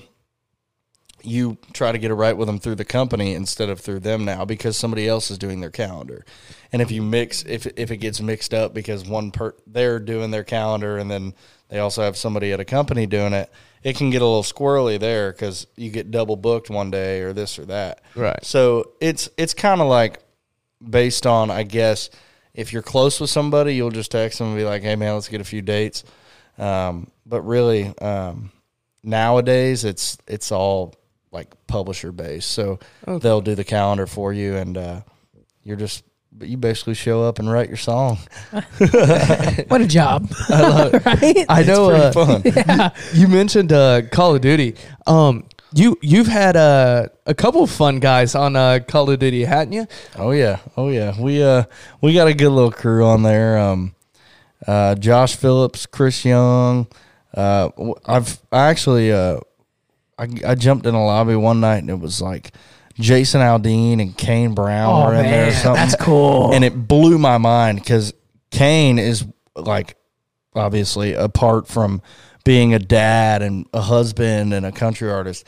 you try to get it right with them through the company instead of through them now, because somebody else is doing their calendar. And if you mix, if if it gets mixed up because one per they're doing their calendar and then they also have somebody at a company doing it, it can get a little squirrely there because you get double booked one day or this or that. Right. So it's it's kind of like based on, I guess, if you're close with somebody, you'll just text them and be like, hey, man, let's get a few dates. Um, but really, um, nowadays, it's it's all like publisher-based. So okay. they'll do the calendar for you, and uh, you're just – but you basically show up and write your song. What a job. I love it. Right? I know. It's pretty uh, fun. Yeah. You, you mentioned uh, Call of Duty. Um, you, you've had uh, a couple of fun guys on uh, Call of Duty, hadn't you? Oh, yeah. Oh, yeah. We uh, we got a good little crew on there. Um, uh, Josh Phillips, Chris Young. Uh, I've I actually uh, I, I jumped in a lobby one night, and it was like – Jason Aldean and Kane Brown oh, were in man, there or something. That's cool. And it blew my mind because Kane is, like, obviously, apart from being a dad and a husband and a country artist,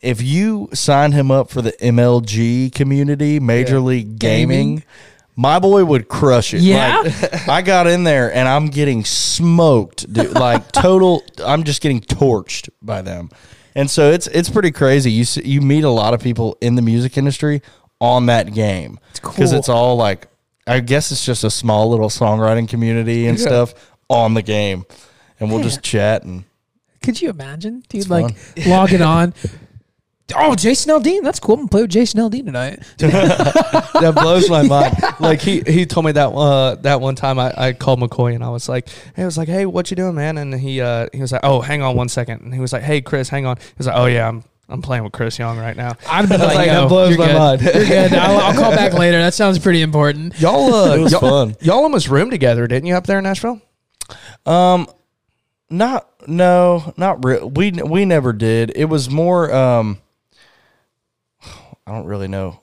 if you sign him up for the M L G community, Major yeah. League Gaming, Gaming, my boy would crush it. Yeah. Like, I got in there, and I'm getting smoked, dude. Like, total, I'm just getting torched by them. And so it's it's pretty crazy. You see, you meet a lot of people in the music industry on that game. It's cool. Because it's all like, I guess it's just a small little songwriting community and yeah. stuff on the game. And we'll yeah. just chat. And could you imagine, dude, like fun. Logging on? Oh, Jason Aldean. That's cool. I'm going to play with Jason Aldean tonight. That blows my mind. Yeah. Like, he, he told me that uh, that one time I, I called McCoy, and I was like, hey, I was like, hey, what you doing, man? And he uh, he was like, oh, hang on one second. And he was like, hey, Chris, hang on. He was like, oh, yeah, I'm I'm playing with Chris Young right now. I'm like, like no, that blows my good. mind. You're good. I'll, I'll call back later. That sounds pretty important. Y'all, uh, it was y'all, fun. Y'all almost roomed together, didn't you, up there in Nashville? Um, Not, no, not real. We, we never did. It was more, um, I don't really know.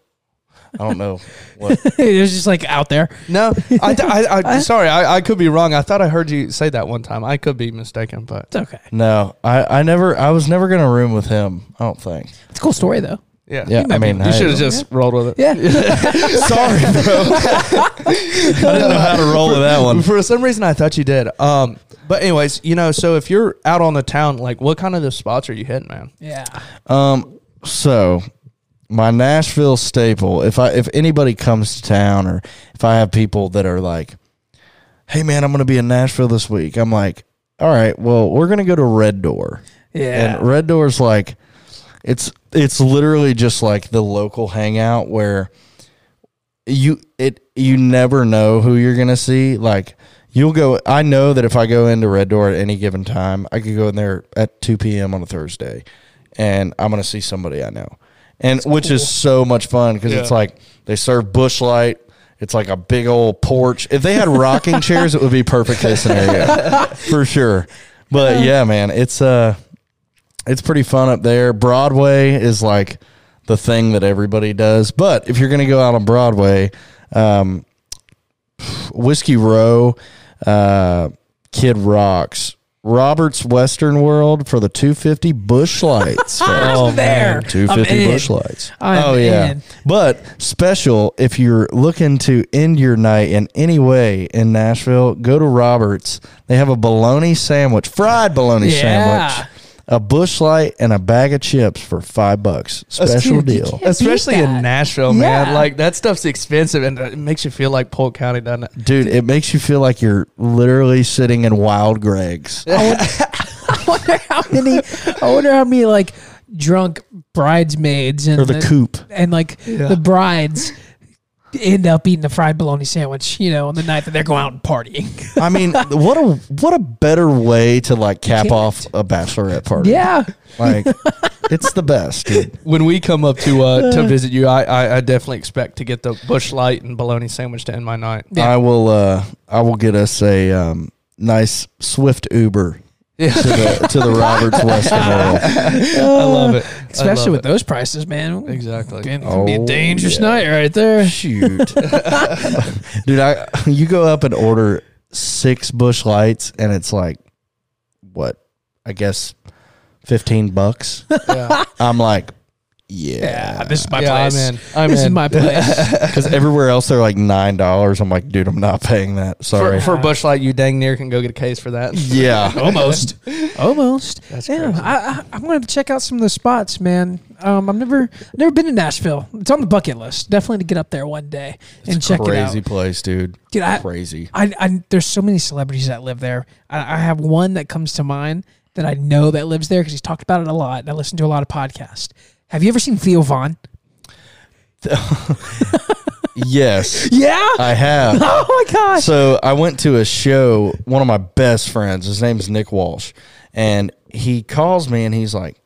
I don't know. What. It was just like out there. No, I, I, I sorry. I, I could be wrong. I thought I heard you say that one time. I could be mistaken, but it's okay. No, I, I never, I was never going to room with him. I don't think. It's a cool story though. Yeah, yeah. I mean, you should have just yeah. rolled with it. Yeah. Sorry, bro. I didn't know how to roll with that one. For some reason, I thought you did. Um, but anyways, you know, so if you're out on the town, like, what kind of the spots are you hitting, man? Yeah. Um. So, my Nashville staple. If I if anybody comes to town, or if I have people that are like, "Hey, man, I'm going to be in Nashville this week," I'm like, "All right, well, we're going to go to Red Door." Yeah. And Red Door's like, it's. It's literally just like the local hangout where you it you never know who you're gonna see. Like you'll go. I know that if I go into Red Door at any given time, I could go in there at two p.m. on a Thursday, and I'm gonna see somebody I know, and That's which cool. is so much fun because yeah. it's like they serve Bush Light. It's like a big old porch. If they had rocking chairs, it would be perfect case scenario for sure. But yeah, man, it's uh. It's pretty fun up there. Broadway is like the thing that everybody does. But if you're going to go out on Broadway, um, Whiskey Row, uh, Kid Rock's, Robert's Western World for the two fifty Bush Lights. Oh, there. two fifty Bush Lights. Oh, yeah. In. But special, if you're looking to end your night in any way in Nashville, go to Robert's. They have a bologna sandwich, fried bologna yeah. sandwich. A Bush Light and a bag of chips for five bucks. Special deal. Especially in Nashville, man. Yeah. Like, that stuff's expensive, and it makes you feel like Polk County, doesn't it? Dude, it makes you feel like you're literally sitting in Wild Greg's. I wonder, I wonder how many, I wonder how many, like, drunk bridesmaids. And or the, the coupe. And, like, yeah. the brides end up eating a fried bologna sandwich, you know, on the night that they're going out and partying. I mean, what a what a better way to like cap off a bachelorette party. Yeah, like it's the best. Dude. When we come up to uh, to visit you, I, I I definitely expect to get the Bush Light and bologna sandwich to end my night. Yeah. I will uh I will get us a um nice Swift Uber. Yeah. To, the, to the Roberts Western World. I love it. Especially love with it. Those prices, man. Exactly. It oh, could be a dangerous yeah. night right there. Shoot. Dude, I you go up and order six Bush Lights, and it's like, what, I guess fifteen bucks? Yeah. I'm like, yeah, yeah this is my yeah, place. I'm in. I'm this in. is my place. Because everywhere else they're like nine dollars. I'm like, dude, I'm not paying that. Sorry. For, for a Busch Light, you dang near can go get a case for that. Yeah. Almost. Almost. That's crazy. Yeah, I, I, I'm going to have to check out some of those spots, man. Um, I've never never been to Nashville. It's on the bucket list. Definitely to get up there one day and it's check it out. Crazy place, dude. Dude, I, crazy. I, I, there's so many celebrities that live there. I, I have one that comes to mind that I know that lives there because he's talked about it a lot, and I listen to a lot of podcasts. Have you ever seen Theo Von? Yes. Yeah? I have. Oh, my gosh. So I went to a show, one of my best friends, his name is Nick Walsh, and he calls me and he's like,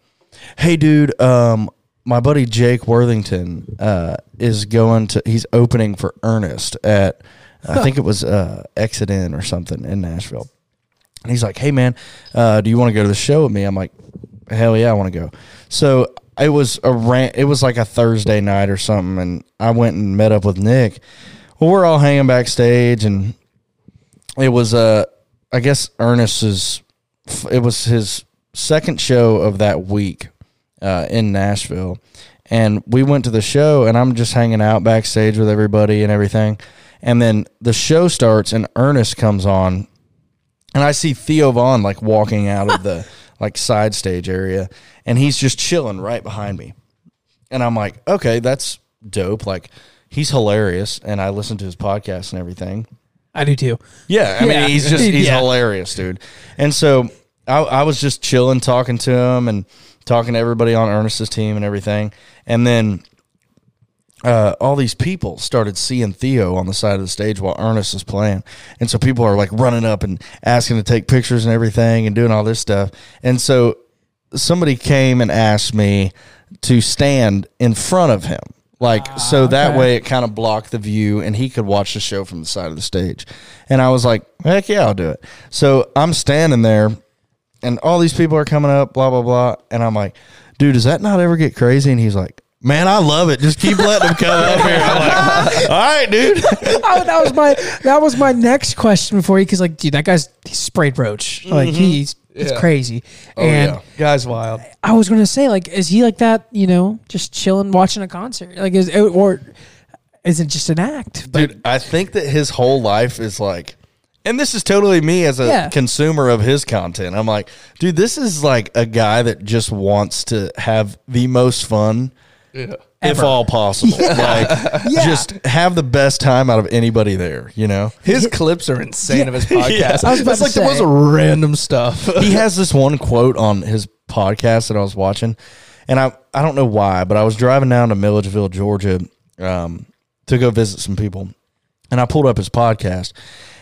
hey, dude, um, my buddy Jake Worthington uh, is going to, he's opening for Ernest at, I think it was uh, Exit In or something in Nashville. And he's like, hey, man, uh, do you want to go to the show with me? I'm like, hell yeah, I want to go. So it was a rant, it was like a Thursday night or something, and I went and met up with Nick. Well, we're all hanging backstage, and it was uh I guess Ernest's it was his second show of that week uh in Nashville. And we went to the show, and I'm just hanging out backstage with everybody and everything. And then the show starts and Ernest comes on, and I see Theo Von like walking out of the like side stage area, and he's just chilling right behind me. And I'm like, okay, that's dope. Like, he's hilarious, and I listen to his podcast and everything. I do too. Yeah, I yeah. mean, he's just, he's yeah. hilarious, dude. And so I, I was just chilling, talking to him and talking to everybody on Ernest's team and everything. And then uh, all these people started seeing Theo on the side of the stage while Ernest is playing. And so people are like running up and asking to take pictures and everything and doing all this stuff. And so somebody came and asked me to stand in front of him. Like, ah, so that okay. way it kind of blocked the view and he could watch the show from the side of the stage. And I was like, heck yeah, I'll do it. So I'm standing there and all these people are coming up, blah, blah, blah. And I'm like, dude, does that not ever get crazy? And he's like, man, I love it. Just keep letting them come up here. I'm like, all right, dude. Oh, that was my that was my next question for you, because like, dude, that guy's he's sprayed roach. Like mm-hmm. he's yeah. it's crazy. Oh, and yeah. guy's wild. I was gonna say, like, is he like that? You know, just chilling, watching a concert. Like, is or is it just an act? Dude, I think that his whole life is like. And this is totally me as a yeah. consumer of his content. I'm like, dude, this is like a guy that just wants to have the most fun. Yeah. If all possible. Yeah. Like, yeah. just have the best time out of anybody there, you know? His clips are insane yeah. of his podcast. Yeah. I was about it's to like say. The most random stuff. He has this one quote on his podcast that I was watching, and I, I don't know why, but I was driving down to Milledgeville, Georgia, um, to go visit some people, and I pulled up his podcast,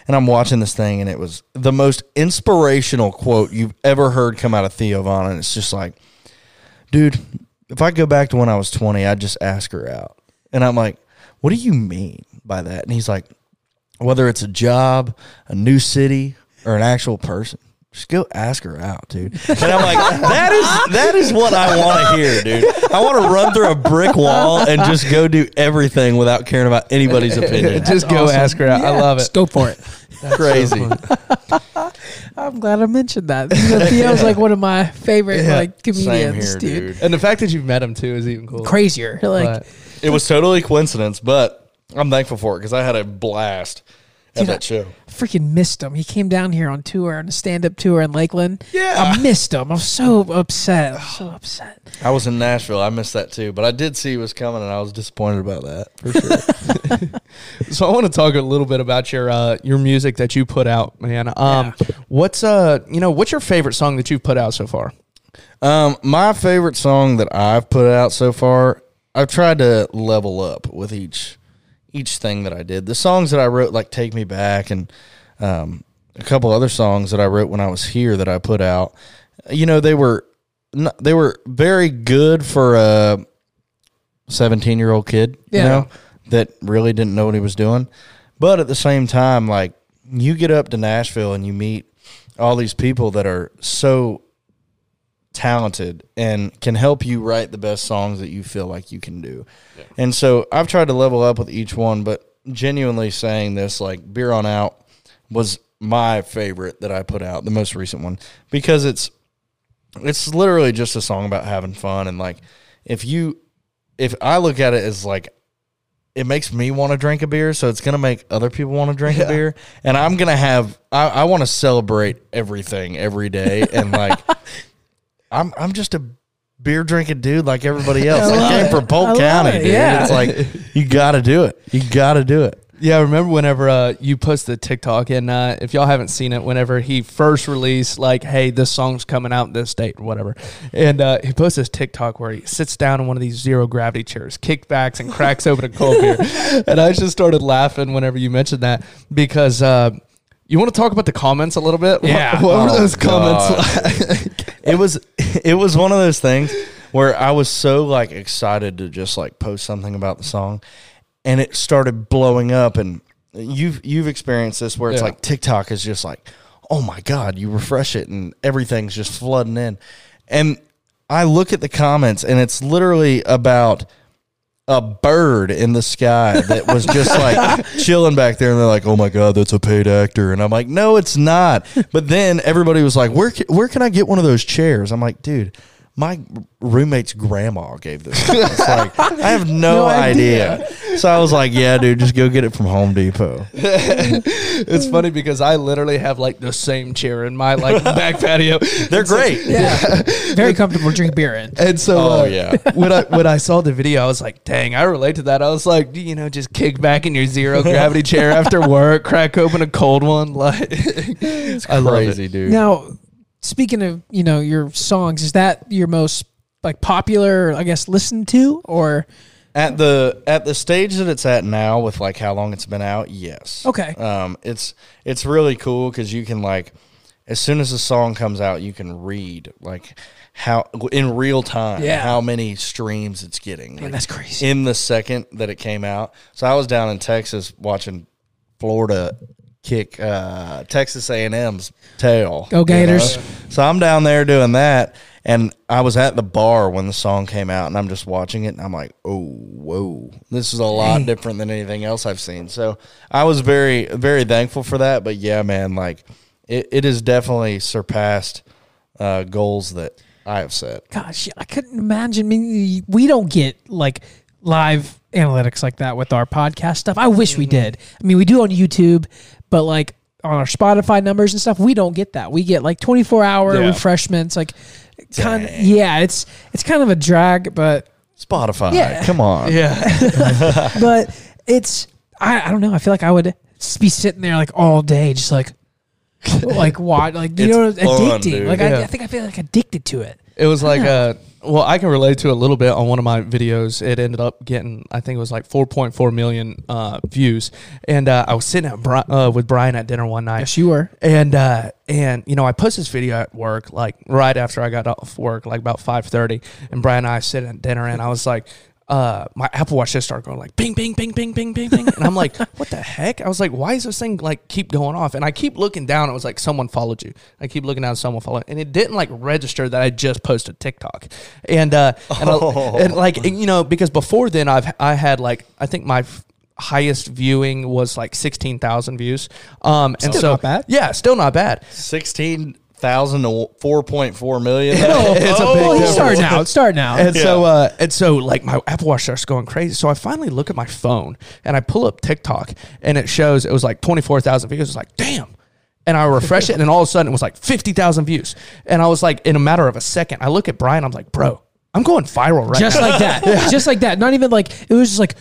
and I'm watching this thing, and it was the most inspirational quote you've ever heard come out of Theo Von, and it's just like, dude, if I go back to when I was twenty, I'd just ask her out. And I'm like, what do you mean by that? And he's like, whether it's a job, a new city, or an actual person, just go ask her out, dude. And I'm like, that is that is what I want to hear, dude. I want to run through a brick wall and just go do everything without caring about anybody's opinion. Just go awesome. ask her out. Yeah, I love it. Just go for it. That's crazy. So I'm glad I mentioned that. Theo's like one of my favorite yeah, like comedians, here, dude. dude. And the fact that you've met him too is even cooler. Crazier. Like but it was totally coincidence, but I'm thankful for it because I had a blast at dude, that show. I freaking missed him. He came down here on tour on a stand-up tour in Lakeland. Yeah, I missed him. I'm so upset. I'm so upset. I was in Nashville. I missed that too, but I did see he was coming, and I was disappointed about that for sure. So I want to talk a little bit about your uh, your music that you put out, man. Um, yeah. What's uh, you know, what's your favorite song that you've put out so far? Um, my favorite song that I've put out so far, I've tried to level up with each each thing that I did. The songs that I wrote, like "Take Me Back" and um, a couple other songs that I wrote when I was here that I put out, you know, they were not, they were very good for a seventeen-year-old kid, yeah. you know. That really didn't know what he was doing. But at the same time, like, you get up to Nashville and you meet all these people that are so talented and can help you write the best songs that you feel like you can do. Yeah. And so I've tried to level up with each one, but genuinely saying this, like, Beer On Out was my favorite that I put out, the most recent one, because it's it's literally just a song about having fun. And, like, if you if I look at it as like, it makes me want to drink a beer, so it's going to make other people want to drink yeah. a beer. And I'm going to have, I, I want to celebrate everything every day. And like, I'm I'm just a beer drinking dude like everybody else. I, I came it. from Polk I County, it. dude. Yeah. It's like, you got to do it. You got to do it. Yeah, I remember whenever uh, you posted TikTok, and uh, if y'all haven't seen it, whenever he first released, like, hey, this song's coming out this date or whatever, and uh, he posts this TikTok where he sits down in one of these zero-gravity chairs, kickbacks, and cracks open a cold beer. And I just started laughing whenever you mentioned that because uh, you want to talk about the comments a little bit? Yeah. What, what oh, were those comments like? It was, it was one of those things where I was so, like, excited to just, like, post something about the song. And it started blowing up, and you've you've experienced this where it's yeah. like TikTok is just like, oh my God, you refresh it and everything's just flooding in. And I look at the comments, and it's literally about a bird in the sky that was just like chilling back there, and they're like, oh my God, that's a paid actor. And I'm like, no, it's not. But then everybody was like, where where can I get one of those chairs? I'm like, dude, my roommate's grandma gave this. It's like, I have no, no idea. idea. So I was like, yeah, dude, just go get it from Home Depot. It's funny because I literally have like the same chair in my like back patio. They're so, great. Yeah. yeah. Very comfortable to drink beer in. And so oh, uh, yeah. when I when I saw the video, I was like, dang, I relate to that. I was like, you know, just kick back in your zero gravity chair after work, crack open a cold one. Like it's crazy, it. dude. Now, speaking of, you know, your songs, is that your most like popular, I guess, listened to, or at the at the stage that it's at now with like how long it's been out? Yes. Okay. Um, it's it's really cool because you can like, as soon as the song comes out, you can read like how in real time yeah. how many streams it's getting. Man, like, that's crazy. In the second that it came out, so I was down in Texas watching Florida kick uh, Texas A and M's tail. Go Gators. You know? So I'm down there doing that, and I was at the bar when the song came out, and I'm just watching it, and I'm like, oh, whoa. This is a lot Dang. different than anything else I've seen. So I was very, very thankful for that. But, yeah, man, like, it, it has definitely surpassed uh, goals that I have set. Gosh, I couldn't imagine. I mean, we don't get, like, live analytics like that with our podcast stuff. I wish we did. I mean, we do on YouTube, but like on our Spotify numbers and stuff, we don't get that. We get like twenty-four hour yeah. refreshments, like kind of, yeah, it's it's kind of a drag, but Spotify, yeah. come on. Yeah. But it's I, I don't know, I feel like I would be sitting there like all day just like like watch like you it's know fun, addicting. Dude. Like yeah. I, I think I feel like addicted to it. It was like yeah. a, well, I can relate to it a little bit on one of my videos. It ended up getting, I think it was like four point four million uh, views. And uh, I was sitting at Bri- uh, with Brian at dinner one night. Yes, you were. And, uh, and you know, I posted this video at work, like right after I got off work, like about five thirty. And Brian and I sitting at dinner, and I was like, Uh, my Apple Watch just started going like ping, ping, ping, ping, ping, ping, ping. And I'm like, what the heck? I was like, why is this thing like keep going off? And I keep looking down. It was like, someone followed you. I keep looking down, someone followed. And it didn't like register that I just posted TikTok. And, uh, and, oh. I, and like, you know, because before then I've, I had like, I think my f- highest viewing was like sixteen thousand views. Um, still and so, not bad. Yeah, still not bad. sixteen thousand to four point four million. Oh, it's a big well, start now. Start now. And yeah. so, uh, and so, like my Apple Watch starts going crazy. So I finally look at my phone and I pull up TikTok, and it shows it was like twenty-four thousand views. It's like, damn. And I refresh it, and then all of a sudden it was like fifty thousand views. And I was like, in a matter of a second, I look at Brian. I'm like, bro, I'm going viral right just now. Just like that. yeah. Just like that. Not even like it was just like.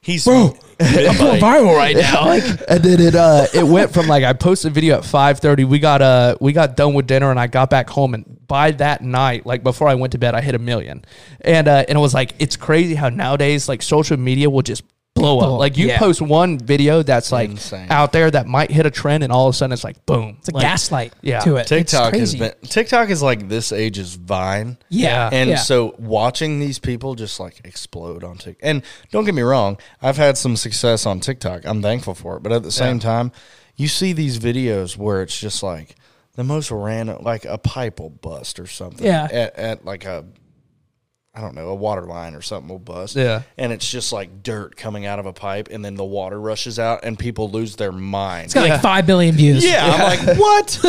He's bro, I'm going viral right now. Like, and then it uh, it went from like I posted a video at five thirty. We got uh we got done with dinner, and I got back home, and by that night, like before I went to bed, I hit a million, and uh, and it was like it's crazy how nowadays like social media will just blow up. Like you yeah. post one video that's like Insane. out there that might hit a trend, and all of a sudden it's like boom, it's a like, gaslight yeah. to it. TikTok has been TikTok is like this age's Vine. Yeah, and yeah. so watching these people just like explode on TikTok. And don't get me wrong, I've had some success on TikTok. I'm thankful for it, but at the same yeah. time, you see these videos where it's just like the most random, like a pipe will bust or something. Yeah, at, at like a. I don't know, a water line or something will bust. Yeah. And it's just like dirt coming out of a pipe, and then the water rushes out, and people lose their minds. It's got yeah. like five billion views. Yeah. yeah. I'm like, what?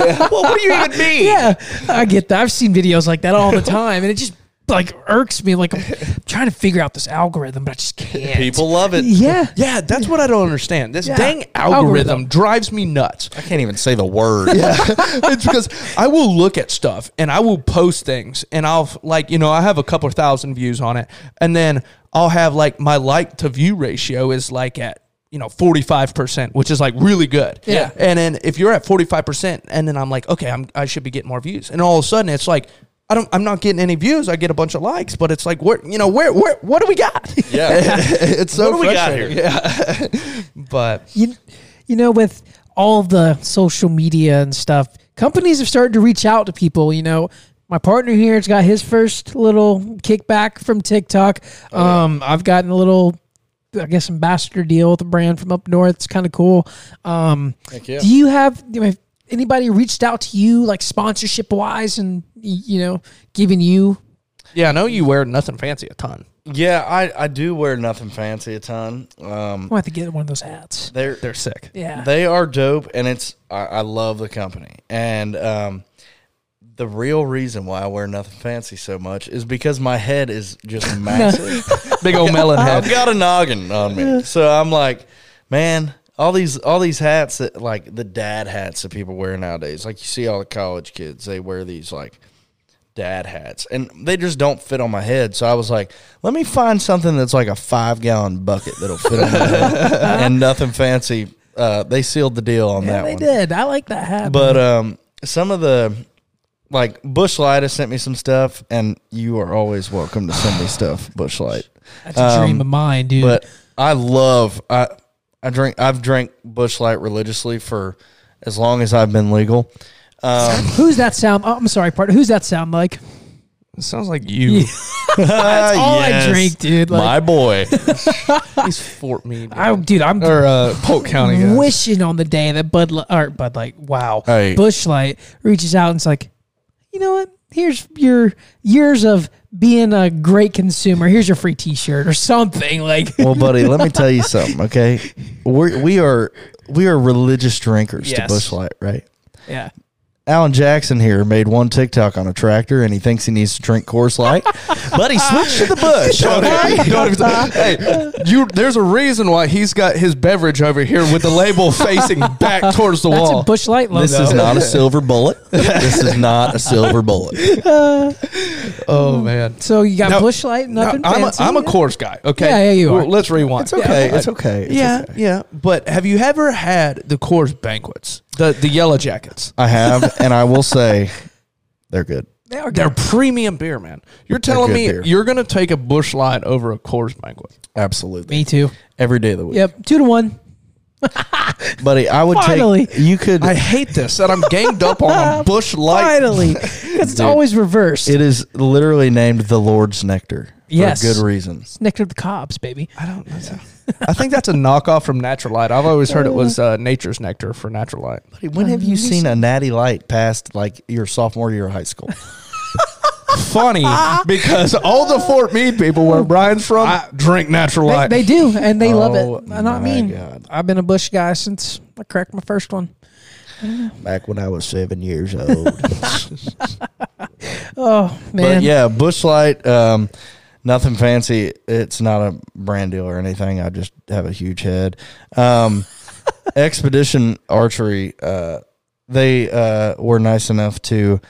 yeah. Well, what do you even mean? Yeah. I get that. I've seen videos like that all the time, and it just like irks me. Like, I'm trying to figure out this algorithm, but I just can't. People love it. Yeah. Yeah, that's what I don't understand. This yeah. dang algorithm, algorithm drives me nuts. I can't even say the word. Yeah. It's because I will look at stuff and I will post things and I'll, like, you know, I have a couple of thousand views on it. And then I'll have, like, my like to view ratio is like at, you know, forty-five percent, which is like really good. Yeah. And then if you're at forty-five percent and then I'm like, okay, I'm, I should be getting more views. And all of a sudden it's like, I don't, I'm not getting any views. I get a bunch of likes, but it's like, where, you know, where, where, what do we got? Yeah. It's so what frustrating. What do we got here? Yeah. But. You, you know, with all the social media and stuff, companies have started to reach out to people. You know, my partner here has got his first little kickback from TikTok. Oh, yeah. Um, I've gotten a little, I guess, ambassador deal with a brand from up north. It's kind of cool. Um, Heck yeah. Do you have, you know, anybody reached out to you, like, sponsorship wise, and, you know, giving you? Yeah, I know you wear nothing fancy a ton. Yeah, I, I do wear nothing fancy a ton. Um, I have to get one of those hats. They're they're sick. Yeah, they are dope, and it's I, I love the company. And um, the real reason why I wear nothing fancy so much is because my head is just massive, big old melon head. I've got a noggin on me, so I'm like, man. All these all these hats, that like the dad hats that people wear nowadays, like you see all the college kids, they wear these like dad hats, and they just don't fit on my head. So I was like, let me find something that's like a five-gallon bucket that'll fit on my head. And nothing fancy. Uh, they sealed the deal on yeah, that they one. They did. I like that hat. But um, some of the, like, Bush Light has sent me some stuff, and you are always welcome to send me stuff, Bush Light. That's um, a dream of mine, dude. But I love... I, I drink. I've drank Bush Light religiously for as long as I've been legal. Um, Who's that sound? Oh, I'm sorry, partner. Who's that sound like? It sounds like you. That's all yes. I drink, dude. Like, my boy. He's Fort Meade. I, dude, I'm or uh, Polk County. Guys. Wishing on the day that Bud Light, or Bud Light, wow, hey. Bush Light reaches out and it's like, you know what? Here's your years of being a great consumer. Here's your free T-shirt or something. Like, well, buddy, let me tell you something. Okay, We're, we are we are religious drinkers yes. to Bush Light, right? Yeah. Alan Jackson here made one TikTok on a tractor, and he thinks he needs to drink Coors Light, but he switched to the Bush. Okay? Don't, don't, hey, you, there's a reason why he's got his beverage over here with the label facing back towards the wall. That's a Bush Light logo. This is not a silver bullet. This is not a silver bullet. Uh, oh man! So you got now, Bush Light, nothing now, I'm fancy. A, I'm a Coors guy. Okay, yeah, yeah, you well, are. Let's rewind. It's okay. Yeah, it's okay. It's yeah, okay. yeah. But have you ever had the Coors banquets? The the Yellow Jackets. I have, and I will say they're good. They are good. They're premium beer, man. You're telling me beer. You're going to take a Bush Light over a Coors Banquet. Absolutely. Me too. Every day of the week. Yep, two to one. Buddy, I would Finally. take... You could... I hate this, that I'm ganged up on a Bush Light. Finally. Because it's always reversed. It is literally named the Lord's Nectar. Yes. For a good reason. It's Nectar of the Cobs, baby. I don't know. Yeah. I think that's a knockoff from Natural Light. I've always heard it was uh, Nature's Nectar for Natural Light. Buddy, when have you seen a Natty Light past like your sophomore year of high school? Funny, because all the Fort Meade people where Brian's from I drink Natural Light. They, they do, and they oh, love it. I not mean. God. I've been a Bush guy since I cracked my first one. Back when I was seven years old. Oh, man. But yeah, Bush Light... Um, nothing fancy. It's not a brand deal or anything. I just have a huge head. Um, Expedition Archery, uh, they uh, were nice enough to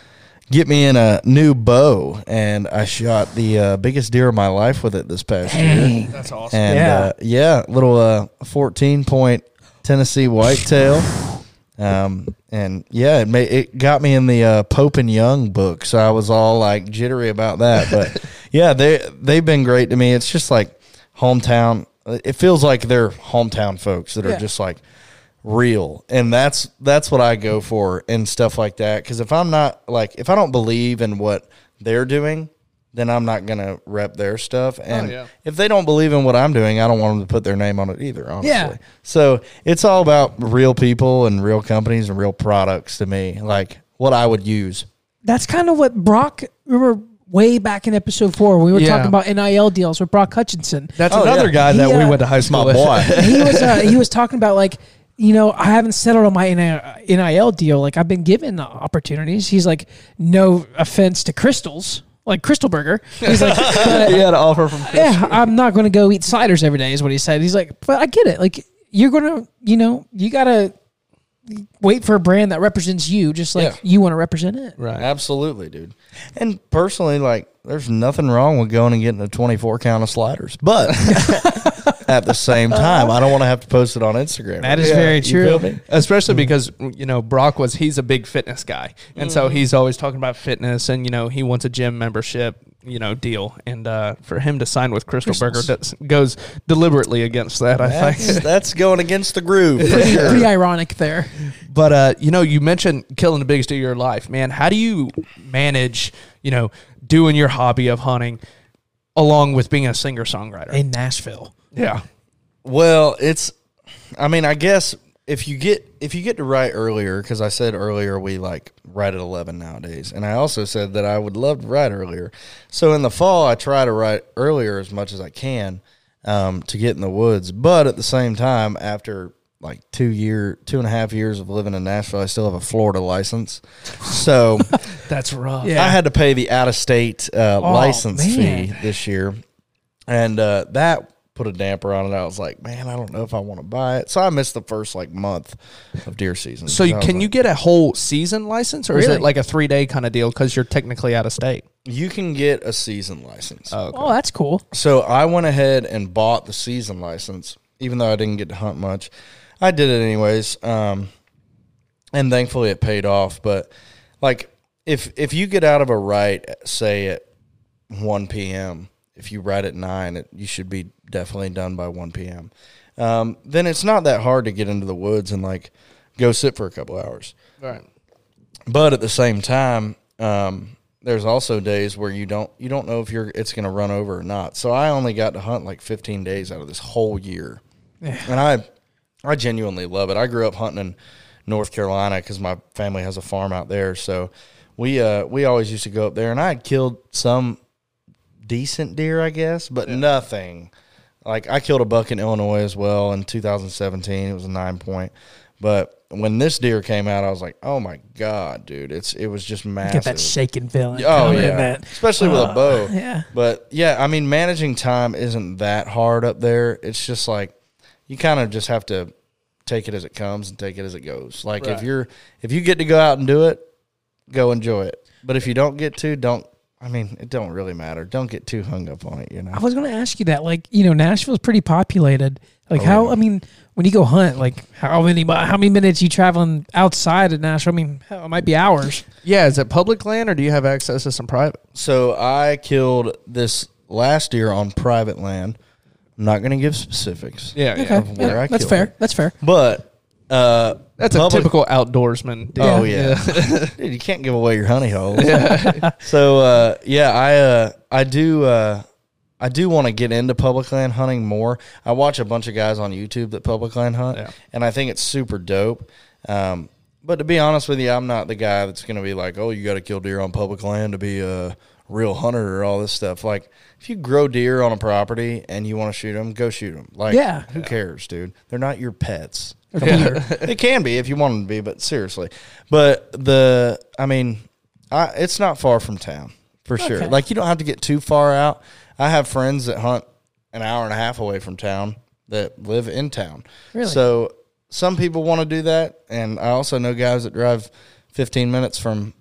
get me in a new bow, and I shot the uh, biggest deer of my life with it this past Dang. year. That's awesome. And, yeah. Uh, yeah, little uh, fourteen-point Tennessee whitetail. Um and yeah, it made, it got me in the uh, Pope and Young book, so I was all like jittery about that. But yeah, they they've been great to me. It's just like hometown. It feels like they're hometown folks that are yeah. just like real, and that's that's what I go for and stuff like that. Because if I'm not like if I don't believe in what they're doing, then I'm not gonna rep their stuff. And oh, yeah. if they don't believe in what I'm doing, I don't want them to put their name on it either, honestly. Yeah. So it's all about real people and real companies and real products to me, like what I would use. That's kind of what Brock, remember way back in episode four, we were yeah. talking about N I L deals with Brock Hutchinson. That's oh, another yeah. guy that he, uh, we went to high school with. My boy. He was uh, he was talking about like, you know, I haven't settled on my N I L deal. Like I've been given the opportunities. He's like, no offense to Crystals. like Krystalberger. He's like, but, he had an offer from Krystal. Yeah, I'm not going to go eat ciders every day is what he said. He's like, but I get it. Like, you're going to, you know, you got to wait for a brand that represents you just like yeah. you want to represent it. Right. Absolutely, dude. And personally, like, there's nothing wrong with going and getting a twenty-four count of sliders. But at the same time, I don't want to have to post it on Instagram. That is yeah, very true. Especially because, you know, Brock was, he's a big fitness guy. And mm. so he's always talking about fitness and, you know, he wants a gym membership, you know, deal. And uh, for him to sign with Krystalberger goes deliberately against that, I that's, think. That's going against the groove. For sure. Pretty ironic there. But, uh, you know, you mentioned killing the biggest deer of your life, man. How do you manage, you know, doing your hobby of hunting along with being a singer-songwriter? In Nashville. Yeah. Well, it's, I mean, I guess if you get, if you get to write earlier, because I said earlier we like write at eleven nowadays, and I also said that I would love to write earlier. So in the fall, I try to write earlier as much as I can um, to get in the woods. But at the same time, after like two year, two and a half years of living in Nashville, I still have a Florida license. So that's rough. Yeah. I had to pay the out-of-state uh, oh, license man. fee this year, and uh, that put a damper on it. I was like, man, I don't know if I want to buy it. So I missed the first like month of deer season. So you, can like, you get a whole season license, or really? is it like a three day kind of deal because you're technically out of state? You can get a season license. Oh, okay. Oh, that's cool. So I went ahead and bought the season license, even though I didn't get to hunt much. I did it anyways, um, and thankfully it paid off. But like, if if you get out of a rite, say at one p m, if you write at nine, it, you should be definitely done by one p m Um, then it's not that hard to get into the woods and, like, go sit for a couple hours. Right. But at the same time, um, there's also days where you don't you don't know if you're it's going to run over or not. So I only got to hunt, like, fifteen days out of this whole year. Yeah. And I I genuinely love it. I grew up hunting in North Carolina because my family has a farm out there. So we uh, we always used to go up there, and I had killed some – decent deer, I guess, but yeah. nothing. Like, I killed a buck in Illinois as well in two thousand seventeen. It was a nine point. But when this deer came out, I was like, oh, my God, dude. It's It was just massive. Get that shaking feeling. Oh, yeah. That. Especially with uh, a bow. Yeah. But, yeah, I mean, managing time isn't that hard up there. It's just like you kind of just have to take it as it comes and take it as it goes. Like, right. if you're if you get to go out and do it, go enjoy it. But if you don't get to, don't. I mean, it don't really matter. Don't get too hung up on it, you know. I was going to ask you that. Like, you know, Nashville's pretty populated. Like, oh, how, yeah. I mean, when you go hunt, like, how many how many minutes you traveling outside of Nashville? I mean, hell, it might be hours. Yeah, is it public land, or do you have access to some private? So I killed this last year on private land. I'm not going to give specifics. Yeah, okay. Of where yeah, I that's fair. It. That's fair. But... Uh, That's public. A typical outdoorsman. Dude. Oh, yeah. yeah. Dude, you can't give away your honey holes. Yeah. So, uh, yeah, I uh, I do uh, I do want to get into public land hunting more. I watch a bunch of guys on YouTube that public land hunt, yeah. and I think it's super dope. Um, but to be honest with you, I'm not the guy that's going to be like, oh, you got to kill deer on public land to be a real hunter or all this stuff. Like, if you grow deer on a property and you want to shoot them, go shoot them. Like, yeah. who cares, dude? They're not your pets. Yeah. It can be if you want them to be, but seriously. But the, I mean, I, it's not far from town for okay. sure. Like, you don't have to get too far out. I have friends that hunt an hour and a half away from town that live in town. Really? So some people want to do that, and I also know guys that drive fifteen minutes from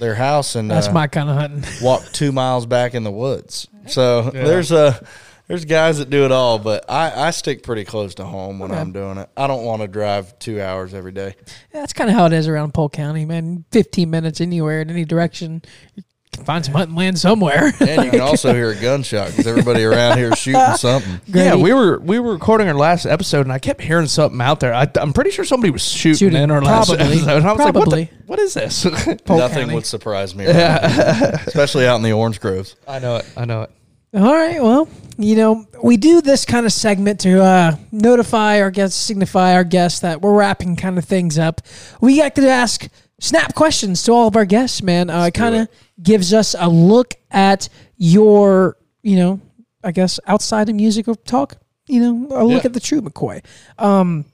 their house and that's uh, my kind of hunting. Walk two miles back in the woods. So yeah. there's a. There's guys that do it all, but I, I stick pretty close to home when okay. I'm doing it. I don't want to drive two hours every day. Yeah, that's kind of how it is around Polk County, man. fifteen minutes anywhere in any direction. You can find some hunting land somewhere. And you can also hear a gunshot because everybody around here is shooting something. Grady. Yeah, we were we were recording our last episode, and I kept hearing something out there. I, I'm pretty sure somebody was shooting, shooting in our last probably, episode. And I was probably. like, what, the, what is this? Nothing County. Would surprise me. Right yeah. Especially out in the orange groves. I know it. I know it. All right, well, you know, we do this kind of segment to uh, notify our guests, signify our guests that we're wrapping kind of things up. We like to ask snap questions to all of our guests, man. Uh, it kind of gives us a look at your, you know, I guess outside of music or talk, you know, a look yeah. at the true McCoy. Um,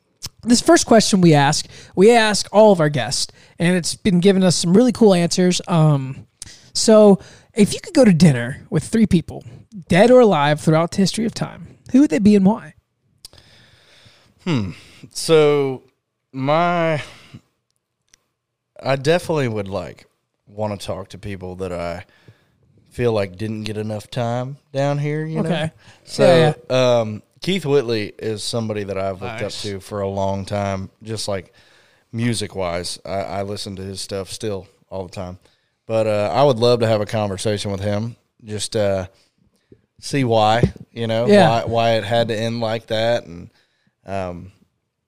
this first question we ask, we ask all of our guests, and it's been giving us some really cool answers. Um, So if you could go to dinner with three people, dead or alive, throughout the history of time, who would they be and why? Hmm. So my, I definitely would like want to talk to people that I feel like didn't get enough time down here, you okay. know? So yeah, yeah. Um, Keith Whitley is somebody that I've looked nice. up to for a long time, just like music-wise. I, I listen to his stuff still all the time. But uh, I would love to have a conversation with him, just uh, see why, you know, yeah. why, why it had to end like that, and um,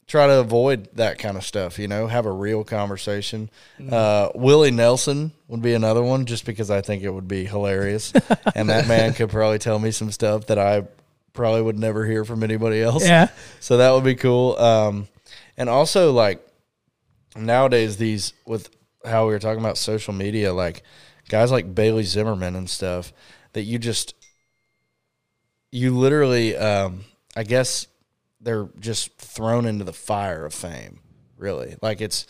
try to avoid that kind of stuff, you know, have a real conversation. Mm. Uh, Willie Nelson would be another one, just because I think it would be hilarious. And that man could probably tell me some stuff that I probably would never hear from anybody else. Yeah. So that would be cool. Um, and also, like, nowadays, these with how we were talking about social media, like guys like Bailey Zimmerman and stuff that you just, you literally, um, I guess they're just thrown into the fire of fame, really. Like, it's,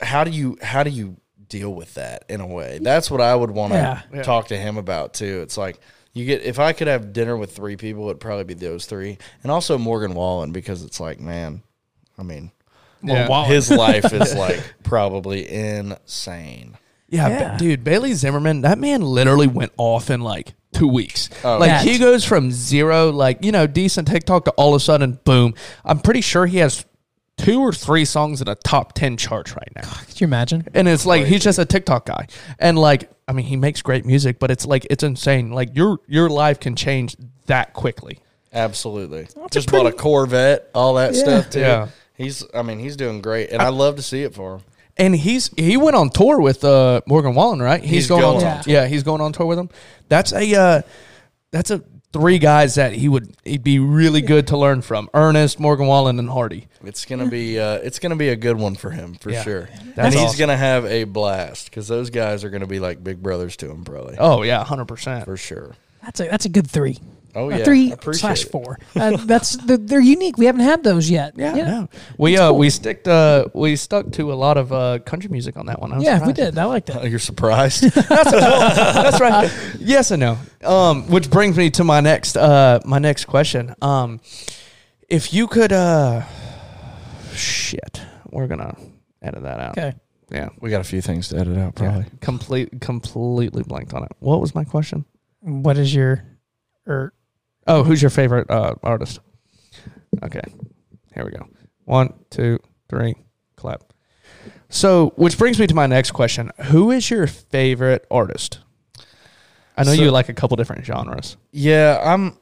how do you, how do you deal with that in a way? That's what I would want to yeah, yeah. talk to him about too. It's like, you get, if I could have dinner with three people, it'd probably be those three. And also Morgan Wallen, because it's like, man, I mean, well, yeah. his life is, like, probably insane. Yeah, yeah. Ba- dude, Bailey Zimmerman, that man literally went off in, like, two weeks. Oh, like, that. He goes from zero, like, you know, decent TikTok to all of a sudden, boom. I'm pretty sure he has two or three songs in a top ten chart right now. God, could you imagine? And it's, like, he's just a TikTok guy. And, like, I mean, he makes great music, but it's, like, it's insane. Like, your your life can change that quickly. Absolutely. That's just a pretty- bought a Corvette, all that yeah. stuff, too. Yeah. He's, I mean, he's doing great, and I, I love to see it for him. And he's he went on tour with uh, Morgan Wallen, right? He's, he's going, going on, yeah. tour. yeah, he's going on tour with him. That's a uh, that's a three guys that he would he'd be really good to learn from: Ernest, Morgan Wallen, and Hardy. It's gonna be uh, it's gonna be a good one for him for yeah. sure. That's and he's awesome. gonna have a blast because those guys are gonna be like big brothers to him, probably. Oh yeah, one hundred percent for sure. That's a that's a good three. Oh yeah, three slash four. Uh, that's the, they're unique. We haven't had those yet. Yeah, yeah. No. we uh, cool. we sticked uh, we stuck to a lot of uh, country music on that one. I was yeah, surprised. We did. I like that. Oh, you're surprised? that's, well, that's right. Yes and no. Um, which brings me to my next uh, my next question. Um, if you could, uh, shit, we're gonna edit that out. Okay. Yeah, we got a few things to edit out. Probably yeah. complete completely blanked on it. What was my question? What is your or Oh, who's your favorite uh, artist? Okay, here we go. One, two, three, clap. So, which brings me to my next question. Who is your favorite artist? I know so, you like a couple different genres. Yeah, I'm,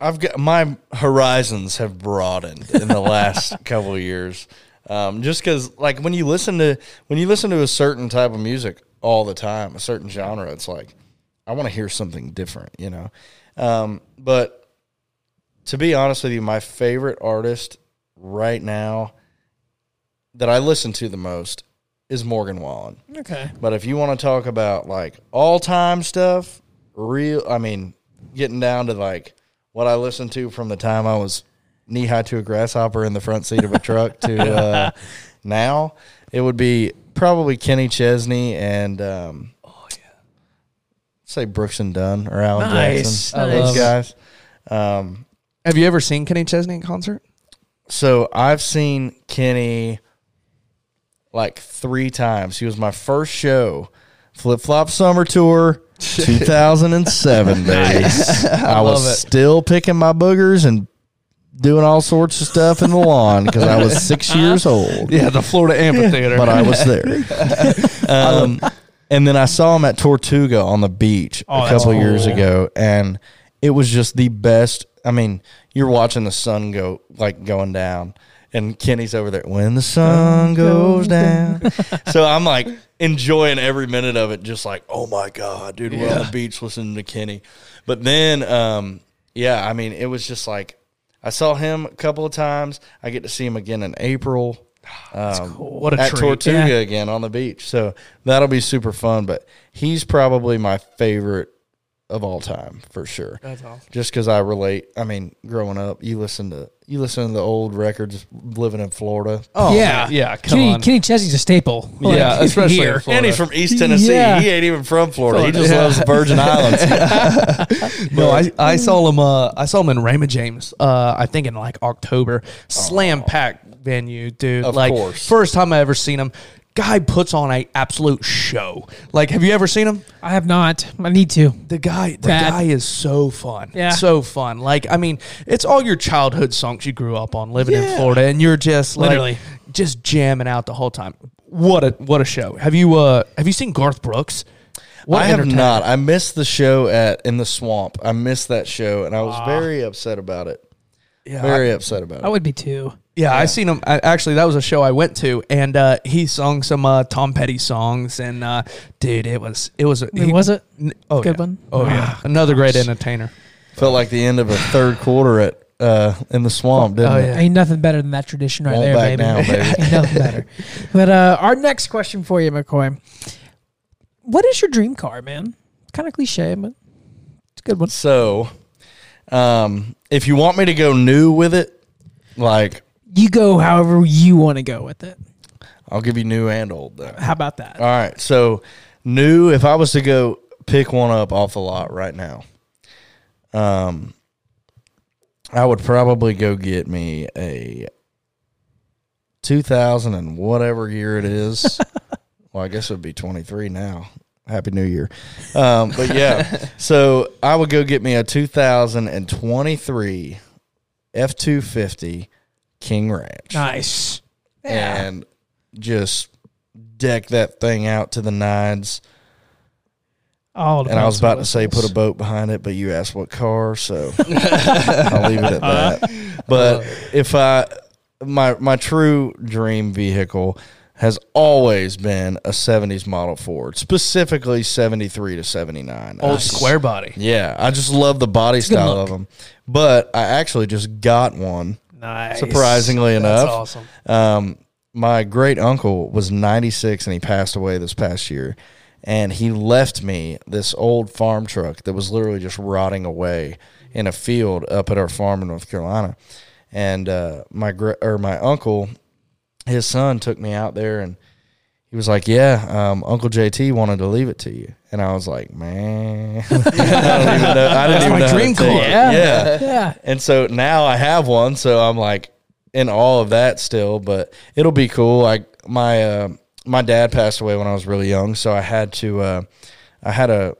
I've got, my horizons have broadened in the last couple of years. Um, just because, like, when you listen to when you listen to a certain type of music all the time, a certain genre, it's like, I want to hear something different, you know? Um, but... To be honest with you, my favorite artist right now that I listen to the most is Morgan Wallen. Okay. But if you want to talk about, like, all-time stuff, real, I mean, getting down to, like, what I listened to from the time I was knee-high to a grasshopper in the front seat of a truck to uh, now, it would be probably Kenny Chesney and... Um, oh, yeah. Say Brooks and Dunn or Alan nice. Jackson. I love those guys. Um, Have you ever seen Kenny Chesney in concert? So I've seen Kenny like three times. He was my first show, Flip Flop Summer Tour, two thousand seven, baby. I, I was it. still picking my boogers and doing all sorts of stuff in the lawn because I was six years old. Yeah, the Florida Amphitheater. But I was there. Um, and then I saw him at Tortuga on the beach oh, a couple cool. years ago, and it was just the best. I mean, you're watching the sun go, like, going down, and Kenny's over there, when the sun goes down. So I'm, like, enjoying every minute of it, just like, oh, my God, dude, yeah. we're on the beach listening to Kenny. But then, um, yeah, I mean, it was just like, I saw him a couple of times. I get to see him again in April. That's um, cool. What a at treat. Tortuga yeah. again on the beach. So that'll be super fun, but he's probably my favorite of all time, for sure. That's awesome. Just because I relate. I mean, growing up, you listen to you listen to the old records, living in Florida. Oh yeah, man. yeah. Come Kenny, on. Kenny Chesney's a staple. Like, yeah, especially here. In Florida. And he's from East Tennessee. Yeah. He ain't even from Florida. Florida. He just yeah. loves the Virgin Islands. No, I, I saw him. Uh, I saw him in Raymond James. Uh, I think in like October. Oh. Slam packed venue, dude. Of like, course. First time I ever seen him. Guy puts on an absolute show. Like, have you ever seen him? I have not. I need to. The guy, the Bad. guy is so fun. Yeah, so fun. Like, I mean, it's all your childhood songs you grew up on, living yeah. in Florida, and you're just like, literally just jamming out the whole time. What a what a show. Have you uh have you seen Garth Brooks? What I have not. I missed the show at in the Swamp. I missed that show, and I was ah. very upset about it. Yeah, very I, upset about I it. I would be too. Yeah, yeah, I seen him. I, actually, that was a show I went to, and uh, he sung some uh, Tom Petty songs. And uh, dude, it was it was. He, was it? Oh, good yeah. one. Oh wow. yeah, another great entertainer. Felt like the end of a third quarter at uh, in the Swamp, didn't oh, yeah. it? Ain't nothing better than that tradition right Won't there, back baby. Down, baby. Ain't nothing better. But uh, our next question for you, McCoy. What is your dream car, man? It's kind of cliche, but it's a good one. So, um, if you want me to go new with it, like. You go however you want to go with it. I'll give you new and old, though. How about that? All right. So, new, if I was to go pick one up off the lot right now, um, I would probably go get me a two thousand and whatever year it is. Well, I guess it would be twenty-three now. Happy New Year. Um, but, yeah. So, I would go get me a two thousand twenty-three F two fifty King Ranch. Nice. Yeah. And just deck that thing out to the nines. All the and I was about to say put a boat behind it, but you asked what car, so I'll leave it at that. Uh, but uh, if I my my true dream vehicle has always been a seventies model Ford, specifically seventy-three to seventy-nine. Old just, square body. Yeah. I just love the body style of them. But I actually just got one. Nice. Surprisingly enough. That's awesome. Um, my great uncle was ninety-six and he passed away this past year. And he left me this old farm truck that was literally just rotting away in a field up at our farm in North Carolina. And uh, my gr- or my uncle, his son took me out there and he was like, yeah, um, Uncle J T wanted to leave it to you. And I was like, man, I don't even know. I didn't even know. That's my dream car. Yeah. yeah. Yeah. And so now I have one. So I'm like in all of that still, but it'll be cool. I, my, uh, my dad passed away when I was really young. So I had to, uh, I had a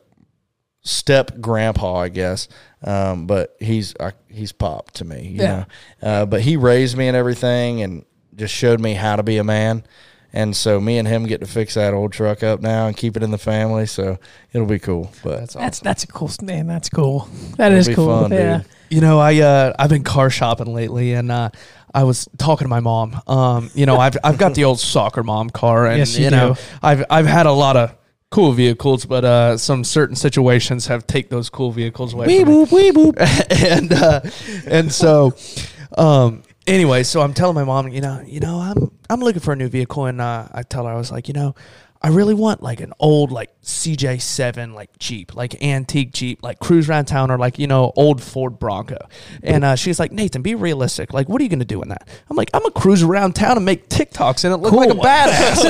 step grandpa, I guess. Um, but he's, I, he's pop to me, you yeah. know, uh, but he raised me and everything and just showed me how to be a man. And so me and him get to fix that old truck up now and keep it in the family, so it'll be cool. But that's awesome. that's, that's a cool man. That's cool. That it'll is cool. Fun, yeah. Dude. You know, I uh, I've been car shopping lately, and uh, I was talking to my mom. Um, you know, I've I've got the old soccer mom car, and yes, you, you know, do. I've I've had a lot of cool vehicles, but uh, some certain situations have take those cool vehicles away. Wee boop, wee boop, and uh, and so. Um, Anyway, so I'm telling my mom, you know, you know, I'm I'm looking for a new vehicle, and uh, I tell her I was like, you know, I really want like an old like C J seven like Jeep, like antique Jeep, like cruise around town, or like you know old Ford Bronco. And uh, she's like, Nathan, be realistic. Like, what are you gonna do in that? I'm like, I'm gonna cruise around town and make TikToks and it look cool. like a badass.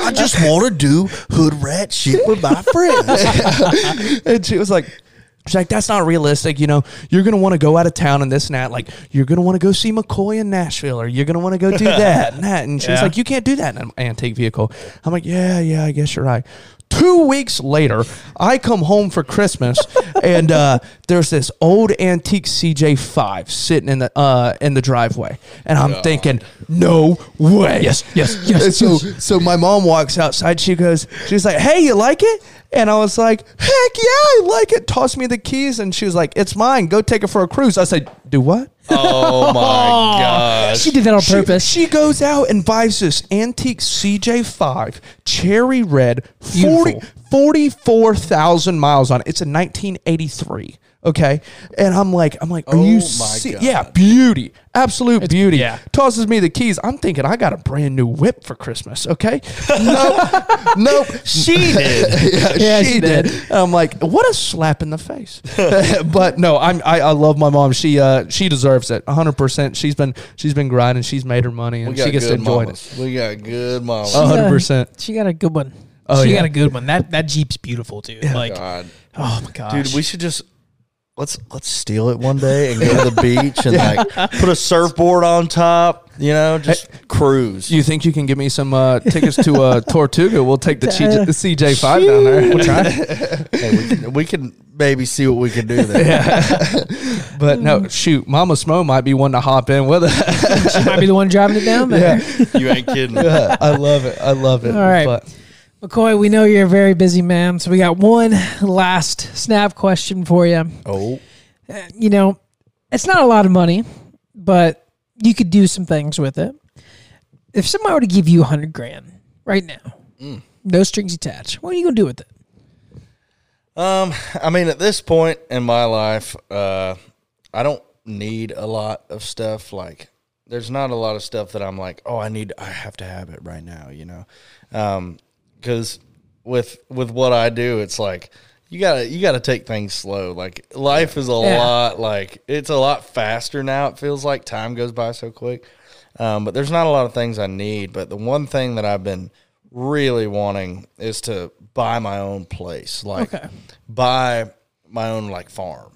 I just want to do hood rat shit with my friends. And she was like. She's like, that's not realistic. You know, you're going to want to go out of town and this and that. Like, you're going to want to go see McCoy in Nashville, or you're going to want to go do that and that. And she's yeah. like, you can't do that in an antique vehicle. I'm like, yeah, yeah, I guess you're right. Two weeks later, I come home for Christmas, and uh, there's this old antique C J five sitting in the uh, in the driveway, and I'm God. thinking, no way. Yes, yes, yes. And so, yes. so my mom walks outside. She goes, she's like, hey, you like it? And I was like, heck yeah, I like it. Toss me the keys, and she was like, it's mine. Go take it for a cruise. I said, do what? Oh, my gosh. She did that on purpose. She, she goes out and buys this antique C J five, cherry red, forty, forty-four thousand miles on it. It's a nineteen eighty-three. Okay. And I'm like, I'm like, are oh you my see- God. Yeah, beauty. Absolute it's, beauty. Yeah. Tosses me the keys. I'm thinking I got a brand new whip for Christmas. Okay. Nope. Nope. She did. yeah, yeah, she, she did. did. I'm like, what a slap in the face. But no, I'm, I, I love my mom. She, uh, she deserves it. A hundred percent. She's been, she's been grinding. She's made her money and she gets to enjoy mamas. it. We got good mamas. A hundred percent. She got a good one. Oh, she yeah. got a good one. That, that Jeep's beautiful too. Yeah. Like, God. Oh my gosh. Dude, we should just, Let's let's steal it one day and go to the beach and yeah. like put a surfboard on top, you know, just hey, cruise. You think you can give me some uh, tickets to uh, Tortuga? We'll take the, C J, the C J five down there. We'll try. Hey, we, can, we can maybe see what we can do there. Yeah. But no, shoot, Mama Smo might be one to hop in with us. She might be the one driving it down there. Yeah. You ain't kidding. Yeah, I love it. I love it. All right. But, McCoy, we know you're a very busy man, so we got one last snap question for you. Oh. Uh, you know, it's not a lot of money, but you could do some things with it. If somebody were to give you a hundred grand right now, mm. no strings attached, what are you going to do with it? Um, I mean, at this point in my life, uh, I don't need a lot of stuff. Like, there's not a lot of stuff that I'm like, oh, I need, I have to have it right now, you know? Um, Because with with what I do, it's like you gotta you gotta take things slow. Like life is a yeah. lot like it's a lot faster now. It feels like time goes by so quick. Um, but there's not a lot of things I need. But the one thing that I've been really wanting is to buy my own place, like okay. buy my own like farm,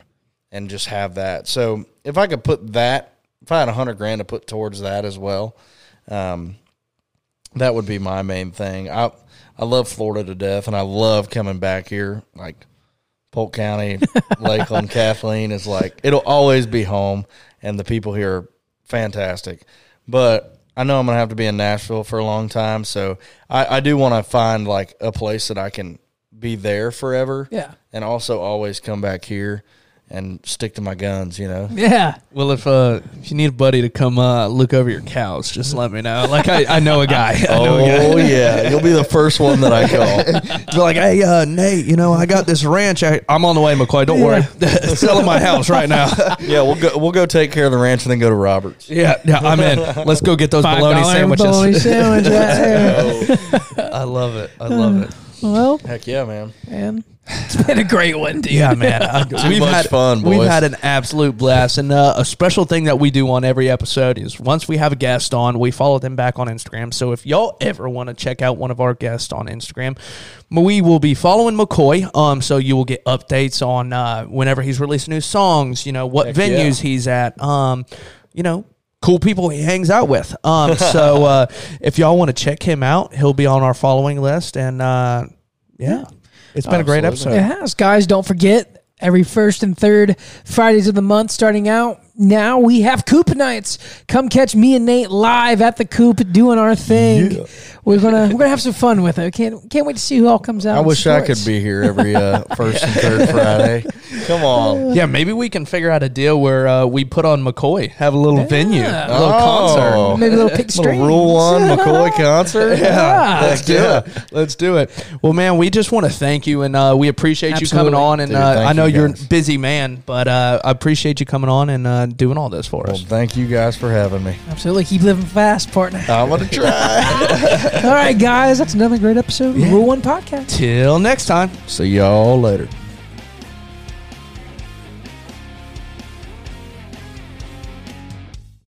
and just have that. So if I could put that, if I had a hundred grand to put towards that as well, um, that would be my main thing. I. I love Florida to death, and I love coming back here. Like Polk County, Lakeland, Kathleen is like, it'll always be home, and the people here are fantastic. But I know I'm going to have to be in Nashville for a long time, so I, I do want to find like a place that I can be there forever. Yeah. And also always come back here and stick to my guns, you know? Yeah. Well, if uh, if you need a buddy to come uh, look over your cows, just let me know. Like, I, I know a guy. I know oh, a guy. yeah. You'll be the first one that I call. Be like, hey, uh, Nate, you know, I got this ranch. I, I'm on the way, McCoy. Don't yeah. worry. Selling my house right now. Yeah, we'll go We'll go take care of the ranch and then go to Robert's. Yeah, yeah I'm in. Let's go get those bologna sandwiches. Bologna sandwich right oh, I love it. I love it. Well, heck yeah, man. And it's been a great one, dude. Yeah, man. I, Too we've much had, fun, boys. We've had an absolute blast. And uh, a special thing that we do on every episode is once we have a guest on, we follow them back on Instagram. So if y'all ever want to check out one of our guests on Instagram, we will be following McCoy. Um, so you will get updates on uh, whenever he's releasing new songs, you know, what heck venues yeah. he's at, um, you know. Cool people he hangs out with. Um, so uh, if y'all want to check him out, he'll be on our following list. And uh, yeah, it's been Absolutely. a great episode. It has. Guys, don't forget, every first and third Fridays of the month starting out, now we have Coop Nights. Come catch me and Nate live at the Coop doing our thing. Yeah. We're gonna we're gonna have some fun with it. Can't can't wait to see who all comes out. I wish sports. I could be here every uh, first and third Friday. Come on, yeah. Maybe we can figure out a deal where uh, we put on McCoy, have a little yeah. venue, a little oh. concert, maybe a little pick strings. Rule One McCoy concert. Yeah, yeah. let's do yeah. it. Let's do it. Well, man, we just want to thank you and uh, we appreciate Absolutely. you coming on. And Dude, uh, I know you you're a busy man, but uh, I appreciate you coming on and uh, doing all this for us. Well, thank you guys for having me. Absolutely, keep living fast, partner. I'm gonna try. All right, guys, that's another great episode of yeah. Rule One Podcast. Till next time. See y'all later.